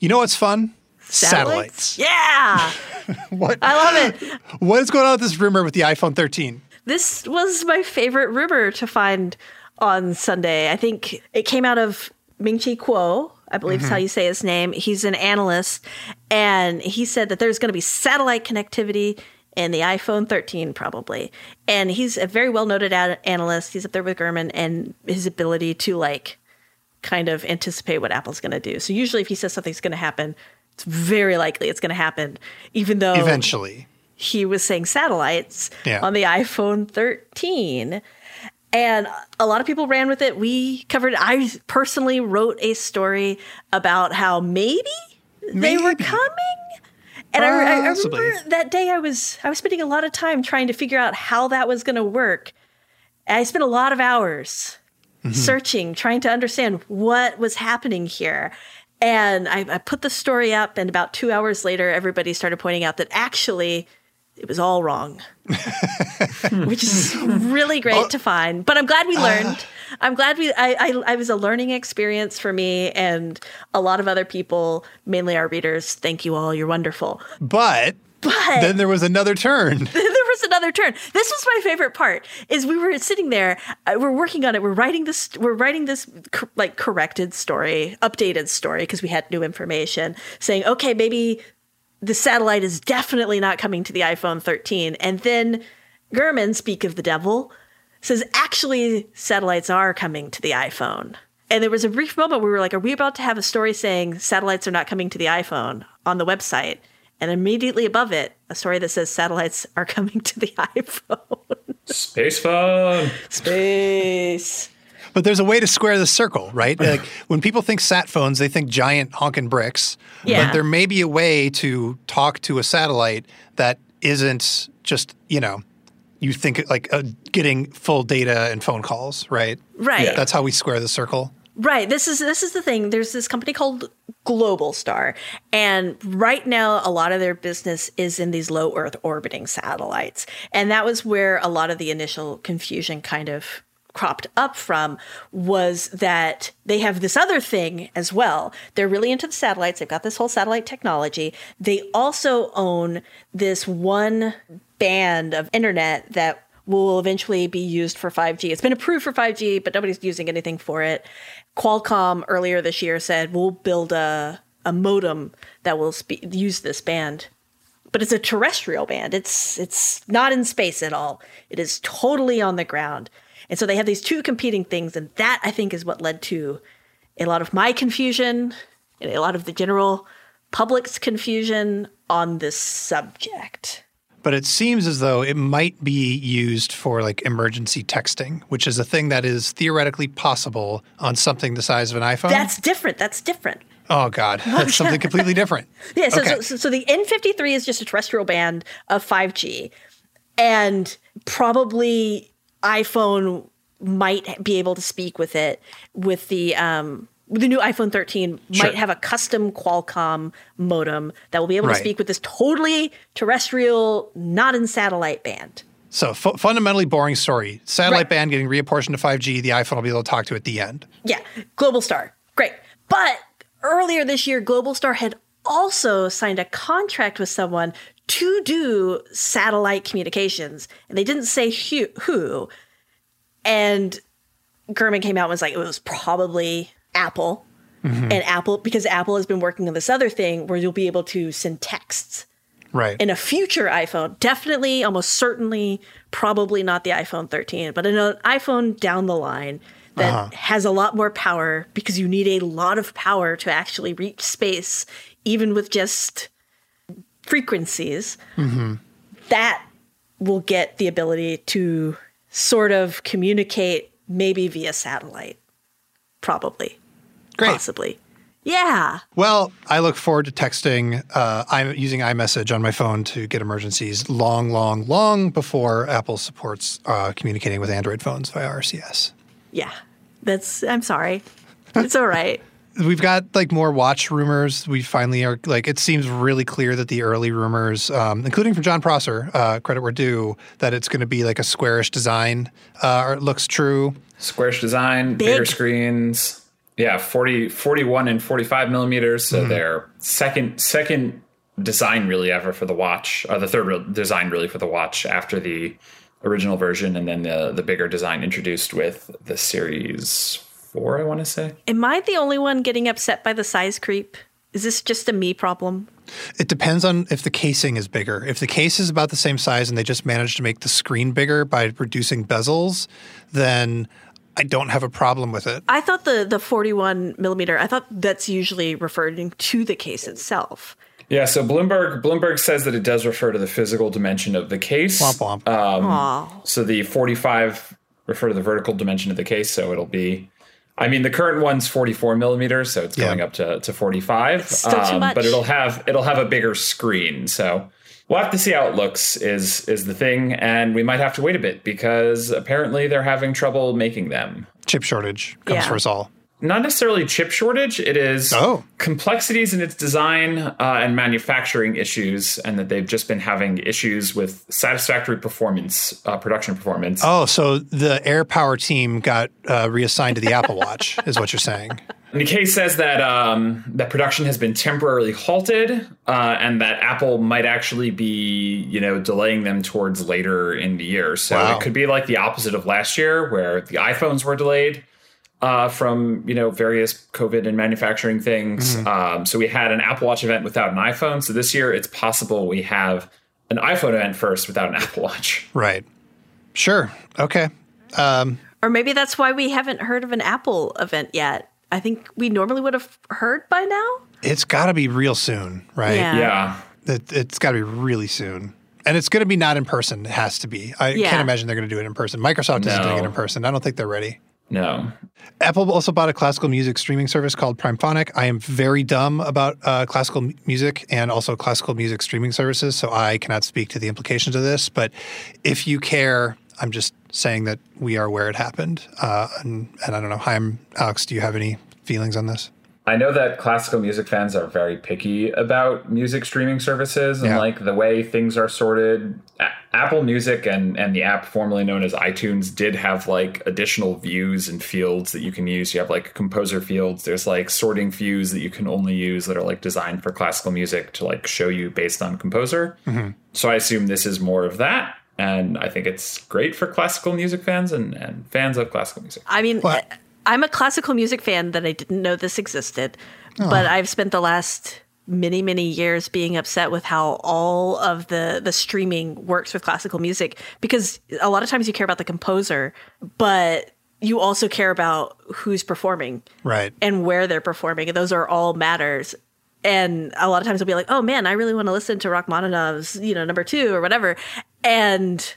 You know what's fun? Satellites. Satellites. Yeah! What? I love it. What is going on with this rumor with the iPhone thirteen? This was my favorite rumor to find on Sunday. I think it came out of Ming-Chi Kuo, I believe mm-hmm. is how you say his name. He's an analyst, and he said that there's going to be satellite connectivity in the iPhone thirteen probably. And he's a very well-noted ad- analyst. He's up there with Gurman and his ability to like kind of anticipate what Apple's going to do. So usually if he says something's going to happen, it's very likely it's going to happen, even though eventually he was saying satellites yeah. on the iPhone thirteen. And a lot of people ran with it. We covered it. I personally wrote a story about how maybe, maybe. they were coming. And I, I, I remember that day I was I was spending a lot of time trying to figure out how that was going to work. And I spent a lot of hours mm-hmm. searching, trying to understand what was happening here. And I, I put the story up, and about two hours later, everybody started pointing out that actually it was all wrong, which is really great oh. to find. But I'm glad we learned. Uh, I'm glad we, I, I, I was a learning experience for me and a lot of other people, mainly our readers. Thank you all. You're wonderful. But, but then there was another turn. There was another turn. This was my favorite part is we were sitting there. We're working on it. We're writing this, we're writing this co- like corrected story, updated story, because we had new information saying, okay, maybe the satellite is definitely not coming to the iPhone thirteen. And then Gurman, speak of the devil, says, actually, satellites are coming to the iPhone. And there was a brief moment where we were like, are we about to have a story saying satellites are not coming to the iPhone on the website? And immediately above it, a story that says satellites are coming to the iPhone. Space phone. Space. But there's a way to square the circle, right? Like when people think sat phones, they think giant honking bricks. Yeah. But there may be a way to talk to a satellite that isn't just, you know, you think like uh, getting full data and phone calls, right? Right. Yeah. That's how we square the circle. Right. This is this is the thing. There's this company called Globalstar, and right now a lot of their business is in these low Earth orbiting satellites. And that was where a lot of the initial confusion kind of cropped up from, was that they have this other thing as well. They're really into the satellites. They've got this whole satellite technology. They also own this one band of internet that will eventually be used for five G. It's been approved for five G, but nobody's using anything for it. Qualcomm earlier this year said, we'll build a, a modem that will spe- use this band. But it's a terrestrial band. It's it's not in space at all. It is totally on the ground. And so they have these two competing things. And that, I think, is what led to a lot of my confusion and a lot of the general public's confusion on this subject. But it seems as though it might be used for like emergency texting, which is a thing that is theoretically possible on something the size of an iPhone. That's different. That's different. Oh, God. That's something completely different. Yeah. So, okay. so, so the N fifty-three is just a terrestrial band of five G. And probably iPhone might be able to speak with it. With the um, the new iPhone thirteen sure. might have a custom Qualcomm modem that will be able right. to speak with this totally terrestrial, not in satellite band. So f- fundamentally boring story. Satellite right. band getting reapportioned to five G. The iPhone will be able to talk to it at the end. Yeah. Globalstar. Great. But earlier this year, Globalstar had also signed a contract with someone to do satellite communications, and they didn't say hu- who. And Gurman came out and was like, it was probably Apple. Mm-hmm. And Apple, because Apple has been working on this other thing where you'll be able to send texts. Right. In a future iPhone, definitely, almost certainly, probably not the iPhone thirteen, but in an iPhone down the line, that uh-huh. has a lot more power, because you need a lot of power to actually reach space, even with just frequencies, mm-hmm. that will get the ability to sort of communicate maybe via satellite, probably, Great. possibly. Yeah. Well, I look forward to texting. Uh, I'm using iMessage on my phone to get emergencies long, long, long before Apple supports uh, communicating with Android phones via R C S. Yeah. That's, I'm sorry. It's all right. We've got like more watch rumors. We finally are like, it seems really clear that the early rumors, um, including from John Prosser, uh, credit where due, that it's going to be like a squarish design, uh, or it looks true. Squarish design, Big. bigger screens. Yeah. forty, forty-one and forty-five millimeters. So mm-hmm. their second, second design really ever for the watch, or the third real design really for the watch after the original version, and then the the bigger design introduced with the Series four, I want to say. Am I the only one getting upset by the size creep? Is this just a me problem? It depends on if the casing is bigger. If the case is about the same size and they just managed to make the screen bigger by reducing bezels, then I don't have a problem with it. I thought the the forty-one millimeter, I thought that's usually referring to the case itself. Yeah, so Bloomberg Bloomberg says that it does refer to the physical dimension of the case. Womp womp. Um, so the forty-five refer to the vertical dimension of the case, so it'll be, I mean, the current one's forty-four millimeters, so it's yeah. going up to, to forty-five. It's still um, too much. But it'll have it'll have a bigger screen, so we'll have to see how it looks is is the thing, and we might have to wait a bit because apparently they're having trouble making them. Chip shortage comes yeah. for us all. Not necessarily chip shortage. It is oh. complexities in its design uh, and manufacturing issues, and that they've just been having issues with satisfactory performance, uh, production performance. Oh, so the Air Power team got uh, reassigned to the Apple Watch is what you're saying. Nikkei says that um, that production has been temporarily halted uh, and that Apple might actually be, you know, delaying them towards later in the year. So wow. it could be like the opposite of last year where the iPhones were delayed. Uh, from, you know, various COVID and manufacturing things. Mm-hmm. Um, so we had an Apple Watch event without an iPhone. So this year it's possible we have an iPhone event first without an Apple Watch. Right. Sure. Okay. Um, or maybe that's why we haven't heard of an Apple event yet. I think we normally would have heard by now. It's got to be real soon, right? Yeah. yeah. It, it's got to be really soon. And it's going to be not in person. It has to be. I yeah. can't imagine they're going to do it in person. Microsoft no. isn't doing it in person. I don't think they're ready. No. Apple also bought a classical music streaming service called Primephonic. I am very dumb about uh, classical m- music and also classical music streaming services, so I cannot speak to the implications of this. But if you care, I'm just saying that we are where it happened. Uh, and, and I don't know. Chaim, Alex, do you have any feelings on this? I know that classical music fans are very picky about music streaming services and yeah. like the way things are sorted. Apple Music and, and the app formerly known as iTunes did have like additional views and fields that you can use. You have like composer fields. There's like sorting views that you can only use that are like designed for classical music to like show you based on composer. Mm-hmm. So I assume this is more of that. And I think it's great for classical music fans and, and fans of classical music. I mean, what? I'm a classical music fan that I didn't know this existed, oh. but I've spent the last many, many years being upset with how all of the, the streaming works with classical music, because a lot of times you care about the composer, but you also care about who's performing, right, and where they're performing. And those are all matters. And a lot of times I'll be like, oh, man, I really want to listen to Rachmaninoff's, you know, number two or whatever. And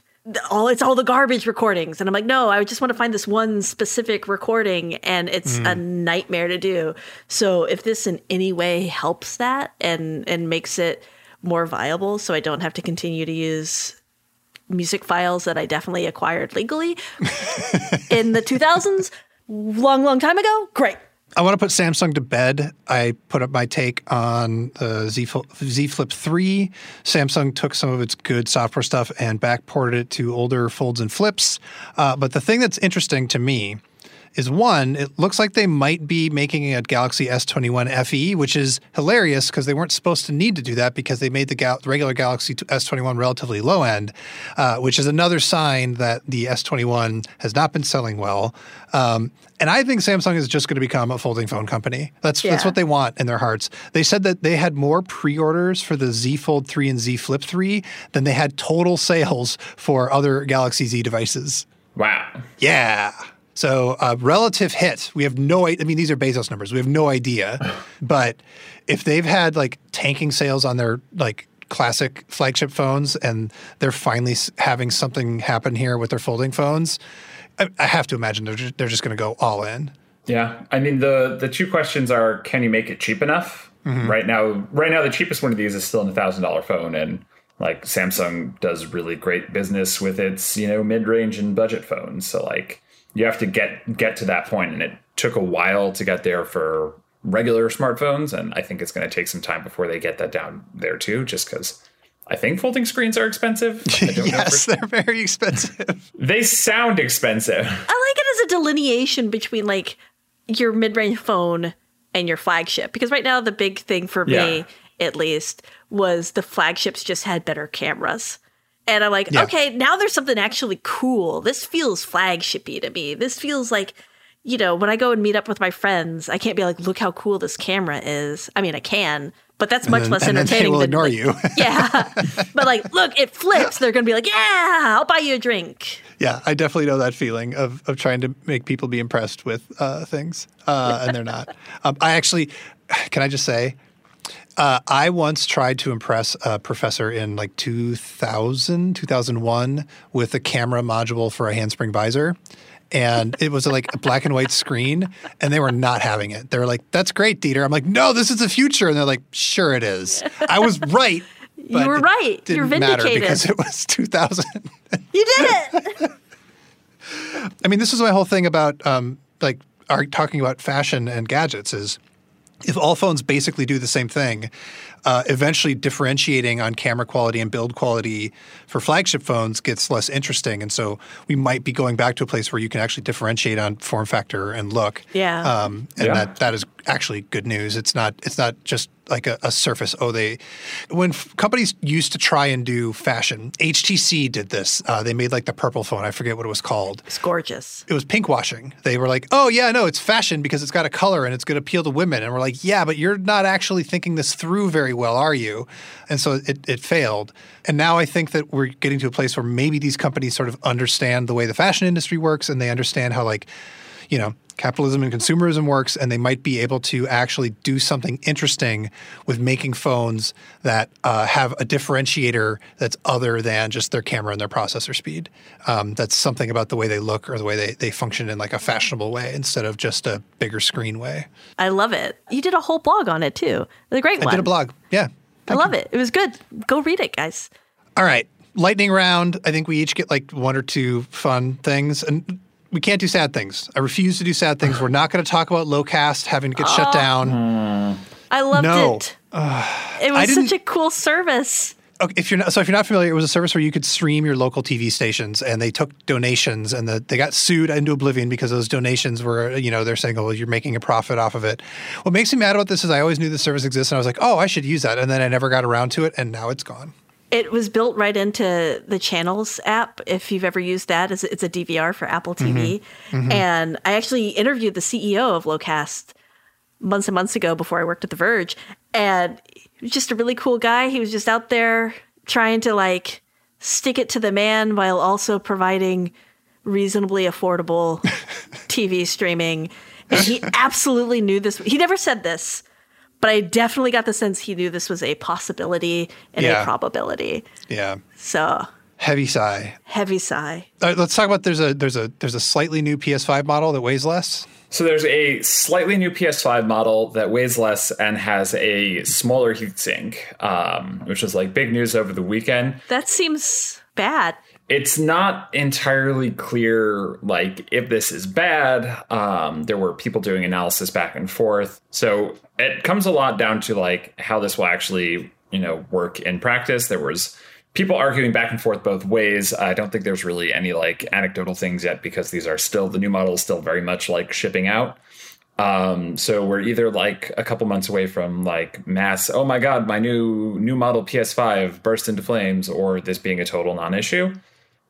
all it's all the garbage recordings. And I'm like, no, I just want to find this one specific recording. And it's mm. a nightmare to do. So if this in any way helps that and, and makes it more viable so I don't have to continue to use music files that I definitely acquired legally in the two thousands, long, long time ago, great. I want to put Samsung to bed. I put up my take on the Z, Z Flip three. Samsung took some of its good software stuff and backported it to older folds and flips. Uh, but the thing that's interesting to me is, one, it looks like they might be making a Galaxy S twenty-one F E, which is hilarious because they weren't supposed to need to do that because they made the gal- regular Galaxy S twenty-one relatively low end, uh, which is another sign that the S twenty-one has not been selling well. Um, and I think Samsung is just going to become a folding phone company. That's yeah. that's what they want in their hearts. They said that they had more pre-orders for the Z Fold three and Z Flip three than they had total sales for other Galaxy Z devices. Wow. Yeah. So uh, relative hit, we have no idea. I mean, these are Bezos numbers. We have no idea. But if they've had like tanking sales on their like classic flagship phones and they're finally having something happen here with their folding phones, I, I have to imagine they're just, they're just going to go all in. Yeah. I mean, the, the two questions are, can you make it cheap enough? Mm-hmm. Right now, right now, the cheapest one of these is still an one thousand dollars phone. And like Samsung does really great business with its, you know, mid-range and budget phones. So like, you have to get get to that point, and it took a while to get there for regular smartphones, and I think it's going to take some time before they get that down there too, just because I think folding screens are expensive. I don't yes, know for- they're very expensive. They sound expensive. I like it as a delineation between like your mid-range phone and your flagship, because right now the big thing for yeah. me, at least, was the flagships just had better cameras. And I'm like, yeah. okay, now there's something actually cool. This feels flagshipy to me. This feels like, you know, when I go and meet up with my friends, I can't be like, look how cool this camera is. I mean, I can, but that's much then, less and entertaining. They will than, ignore like, you. yeah. But like, look, it flips. They're going to be like, yeah, I'll buy you a drink. Yeah, I definitely know that feeling of of trying to make people be impressed with uh, things, uh, and they're not. um, I actually, can I just say? Uh, I once tried to impress a professor in like two thousand, two thousand one with a camera module for a handspring visor. And it was like a black and white screen, and they were not having it. They were like, that's great, Dieter. I'm like, no, this is the future. And they're like, sure it is. I was right. But you were right. It didn't You're vindicated. Matter because it was two thousand. You did it. I mean, this is my whole thing about um, like our, talking about fashion and gadgets is, if all phones basically do the same thing, uh, eventually differentiating on camera quality and build quality for flagship phones gets less interesting. And so we might be going back to a place where you can actually differentiate on form factor and look. Yeah. Um, and yeah. that that is actually good news. It's not it's not just like a, a Surface. Oh, they when f- companies used to try and do fashion, H T C did this. Uh, they made like the purple phone. I forget what it was called. It's gorgeous. It was pink washing. They were like, oh yeah, no, it's fashion because it's got a color and it's going to appeal to women. And we're like, yeah, but you're not actually thinking this through very well, are you? And so it, it failed. And now I think that we're getting to a place where maybe these companies sort of understand the way the fashion industry works, and they understand how like, you know, capitalism and consumerism works, and they might be able to actually do something interesting with making phones that uh, have a differentiator that's other than just their camera and their processor speed. Um, that's something about the way they look or the way they, they function in like a fashionable way instead of just a bigger screen way. I love it. You did a whole blog on it too. It was a great I one. I did a blog. Yeah. I love you. It. It was good. Go read it, guys. All right. Lightning round. I think we each get like one or two fun things. And we can't do sad things. I refuse to do sad things. We're not going to talk about Lowcast having to get oh, shut down. I loved no. it. Uh, it was such a cool service. okay, if you're not, so if you're not familiar, it was a service where you could stream your local T V stations, and they took donations, and the, they got sued into oblivion because those donations were, you know, they're saying, oh, you're making a profit off of it. What makes me mad about this is I always knew the service exists, and I was like, oh, I should use that, and then I never got around to it, and now it's gone. It was built right into the Channels app, if you've ever used that. It's a D V R for Apple T V. Mm-hmm. Mm-hmm. And I actually interviewed the C E O of Locast months and months ago before I worked at The Verge. And he was just a really cool guy. He was just out there trying to, like, stick it to the man while also providing reasonably affordable T V streaming. And he absolutely knew this. He never said this, but I definitely got the sense he knew this was a possibility and yeah. a probability. Yeah. So heavy sigh. Heavy sigh. All right, let's talk about there's a there's a there's a slightly new P S five model that weighs less. So there's a slightly new P S five model that weighs less and has a smaller heatsink, um, which was like big news over the weekend. That seems bad. It's not entirely clear, like, if this is bad. Um, there were people doing analysis back and forth. So it comes a lot down to, like, how this will actually, you know, work in practice. There was people arguing back and forth both ways. I don't think there's really any, like, anecdotal things yet because these are still, the new model is still very much, like, shipping out. Um, so we're either, like, a couple months away from, like, mass, oh, my God, my new new model P S five burst into flames, or this being a total non-issue.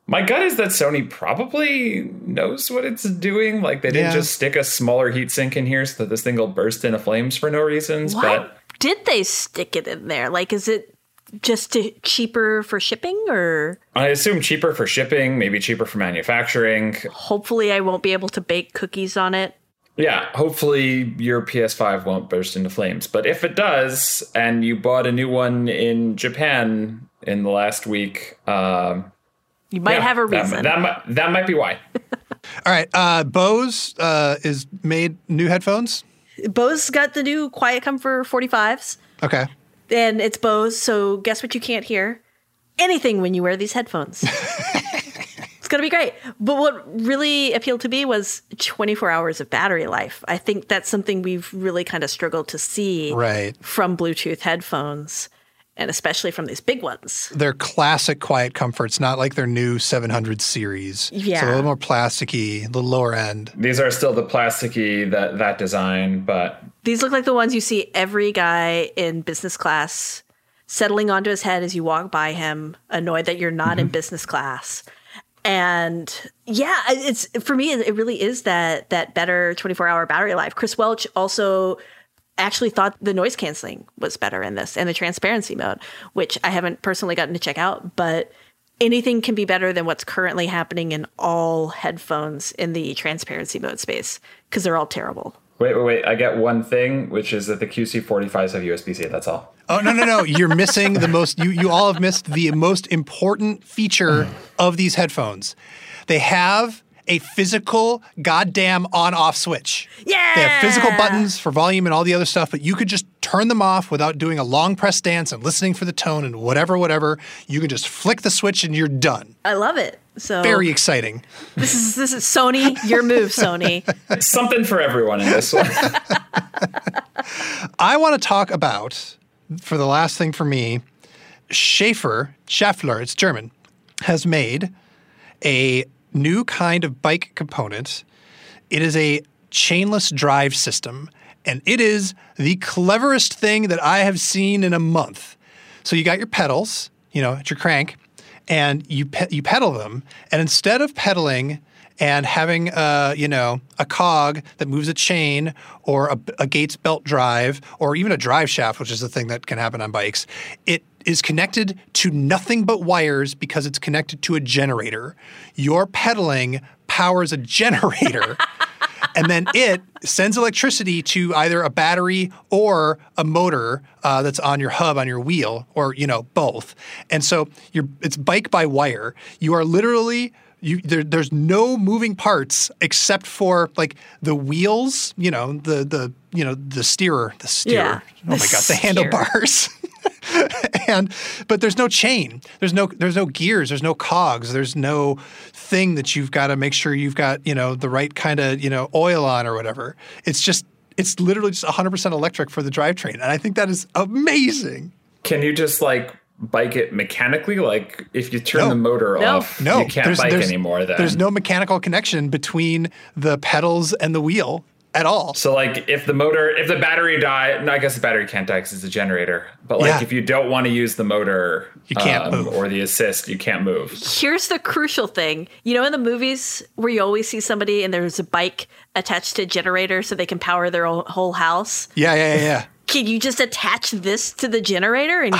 My gut is that Sony probably knows what it's doing. Like, they didn't yeah. just stick a smaller heatsink in here so that this thing will burst into flames for no reasons. Why but did they stick it in there? Like, is it just to, cheaper for shipping, or? I assume cheaper for shipping, maybe cheaper for manufacturing. Hopefully I won't be able to bake cookies on it. Yeah, hopefully your P S five won't burst into flames. But if it does, and you bought a new one in Japan in the last week, um... Uh, You might yeah, have a reason. That, that, might, that might be why. All right. Uh, Bose uh, is made new headphones. Bose got the new Quiet Comfort forty-fives. Okay. And it's Bose, so guess what you can't hear? Anything when you wear these headphones. It's going to be great. But what really appealed to me was twenty-four hours of battery life. I think that's something we've really kind of struggled to see right. from Bluetooth headphones. And especially from these big ones. They're classic Quiet Comforts, not like their new seven hundred series. Yeah. So a little more plasticky, the lower end. These are still the plasticky, that, that design, but... These look like the ones you see every guy in business class settling onto his head as you walk by him, annoyed that you're not mm-hmm. in business class. And yeah, it's for me, it really is that that better twenty-four hour battery life. Chris Welch also... actually thought the noise canceling was better in this and the transparency mode, which I haven't personally gotten to check out, but anything can be better than what's currently happening in all headphones in the transparency mode space because they're all terrible. Wait, wait, wait. I get one thing, which is that the Q C forty-fives have U S B C. That's all. Oh, no, no, no. You're missing the most. You, you all have missed the most important feature of these headphones. They have a physical goddamn on-off switch. Yeah! They have physical buttons for volume and all the other stuff, but you could just turn them off without doing a long press dance and listening for the tone and whatever, whatever. You can just flick the switch and you're done. I love it. So very exciting. This is this is Sony, your move, Sony. Something for everyone in this one. I want to talk about, for the last thing for me, Schaeffler, Schaeffler, it's German, has made a new kind of bike component. It is a chainless drive system, and it is the cleverest thing that I have seen in a month. So you got your pedals, you know, at your crank, and you pe- you pedal them, and instead of pedaling and having a, you know, a cog that moves a chain or a, a Gates belt drive or even a drive shaft, which is the thing that can happen on bikes, it is connected to nothing but wires because it's connected to a generator. Your pedaling powers a generator, and then it sends electricity to either a battery or a motor uh, that's on your hub, on your wheel, or, you know, both. And so you're, it's bike by wire. You are literally... You, there, there's no moving parts except for, like, the wheels, you know, the, the you know, the steerer, the steerer, yeah, oh my God, the handlebars. and but there's no chain, there's no there's no gears, there's no cogs, there's no thing that you've got to make sure you've got, you know, the right kind of, you know, oil on or whatever. It's just it's literally just one hundred percent electric for the drivetrain, and I think that is amazing. Can you just, like, bike it mechanically? Like if you turn no. the motor no. off, no. you can't there's, bike there's, anymore then. There's no mechanical connection between the pedals and the wheel at all. So like if the motor, if the battery dies, no, I guess the battery can't die because it's a generator. But like yeah. if you don't want to use the motor you can't um, move. Or the assist, you can't move. Here's the crucial thing. You know in the movies where you always see somebody and there's a bike attached to a generator so they can power their whole house? Yeah, yeah, yeah, yeah. Can you just attach this to the generator and go?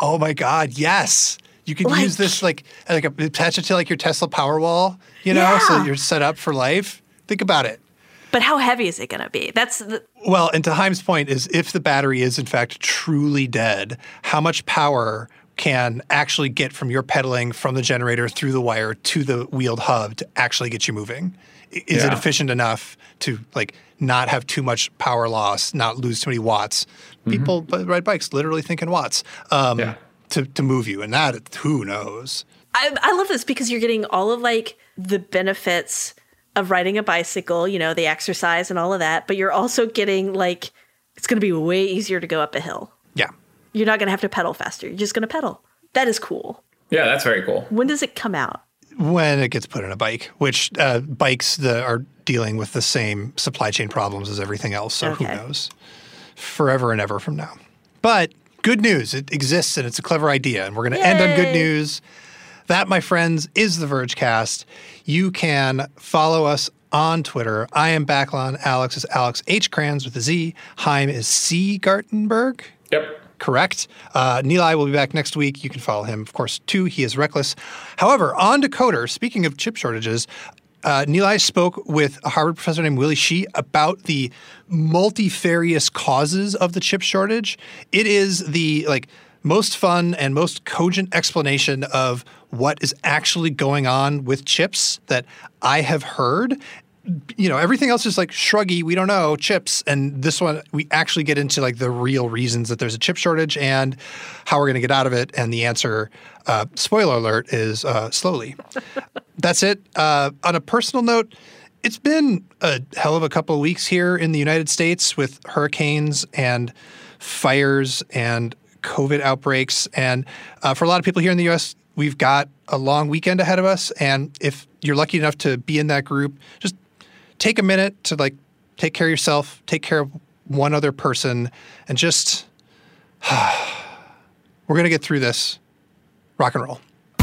Oh my God, yes. You can like, use this like like a, attach it to like your Tesla Powerwall, you know, yeah. so you're set up for life. Think about it. But how heavy is it going to be? That's the- Well, and to Chaim's point is if the battery is in fact truly dead, how much power can actually get from your pedaling from the generator through the wire to the wheeled hub to actually get you moving? Is yeah. it efficient enough to like not have too much power loss, not lose too many watts? Mm-hmm. People ride bikes literally think in watts um, yeah. to, to move you. And that, who knows? I, I love this because you're getting all of like the benefits of riding a bicycle, you know, the exercise and all of that. But you're also getting like, it's going to be way easier to go up a hill. Yeah. You're not going to have to pedal faster. You're just going to pedal. That is cool. Yeah, that's very cool. When does it come out? When it gets put in a bike, which uh, bikes the, are dealing with the same supply chain problems as everything else. So okay. who knows? Forever and ever from now. But good news. It exists and it's a clever idea. And we're going to end on good news. That, my friends, is The VergeCast. You can follow us on Twitter. I am Backlon. Alex is Alex H. Cranz with a Z. Chaim is C. Gartenberg. Yep. Correct. Uh, Neelai will be back next week. You can follow him, of course, too. He is reckless. However, on Decoder, speaking of chip shortages, uh, Neelai spoke with a Harvard professor named Willie Shih about the multifarious causes of the chip shortage. It is the like most fun and most cogent explanation of what is actually going on with chips that I have heard. You know, everything else is like shruggy, we don't know, chips. And this one, we actually get into like the real reasons that there's a chip shortage and how we're going to get out of it. And the answer, uh, spoiler alert, is uh, slowly. That's it. Uh, on a personal note, it's been a hell of a couple of weeks here in the United States with hurricanes and fires and COVID outbreaks. And uh, for a lot of people here in the U S, we've got a long weekend ahead of us. And if you're lucky enough to be in that group, just take a minute to like take care of yourself, take care of one other person, and just we're going to get through this. Rock and roll. Thanks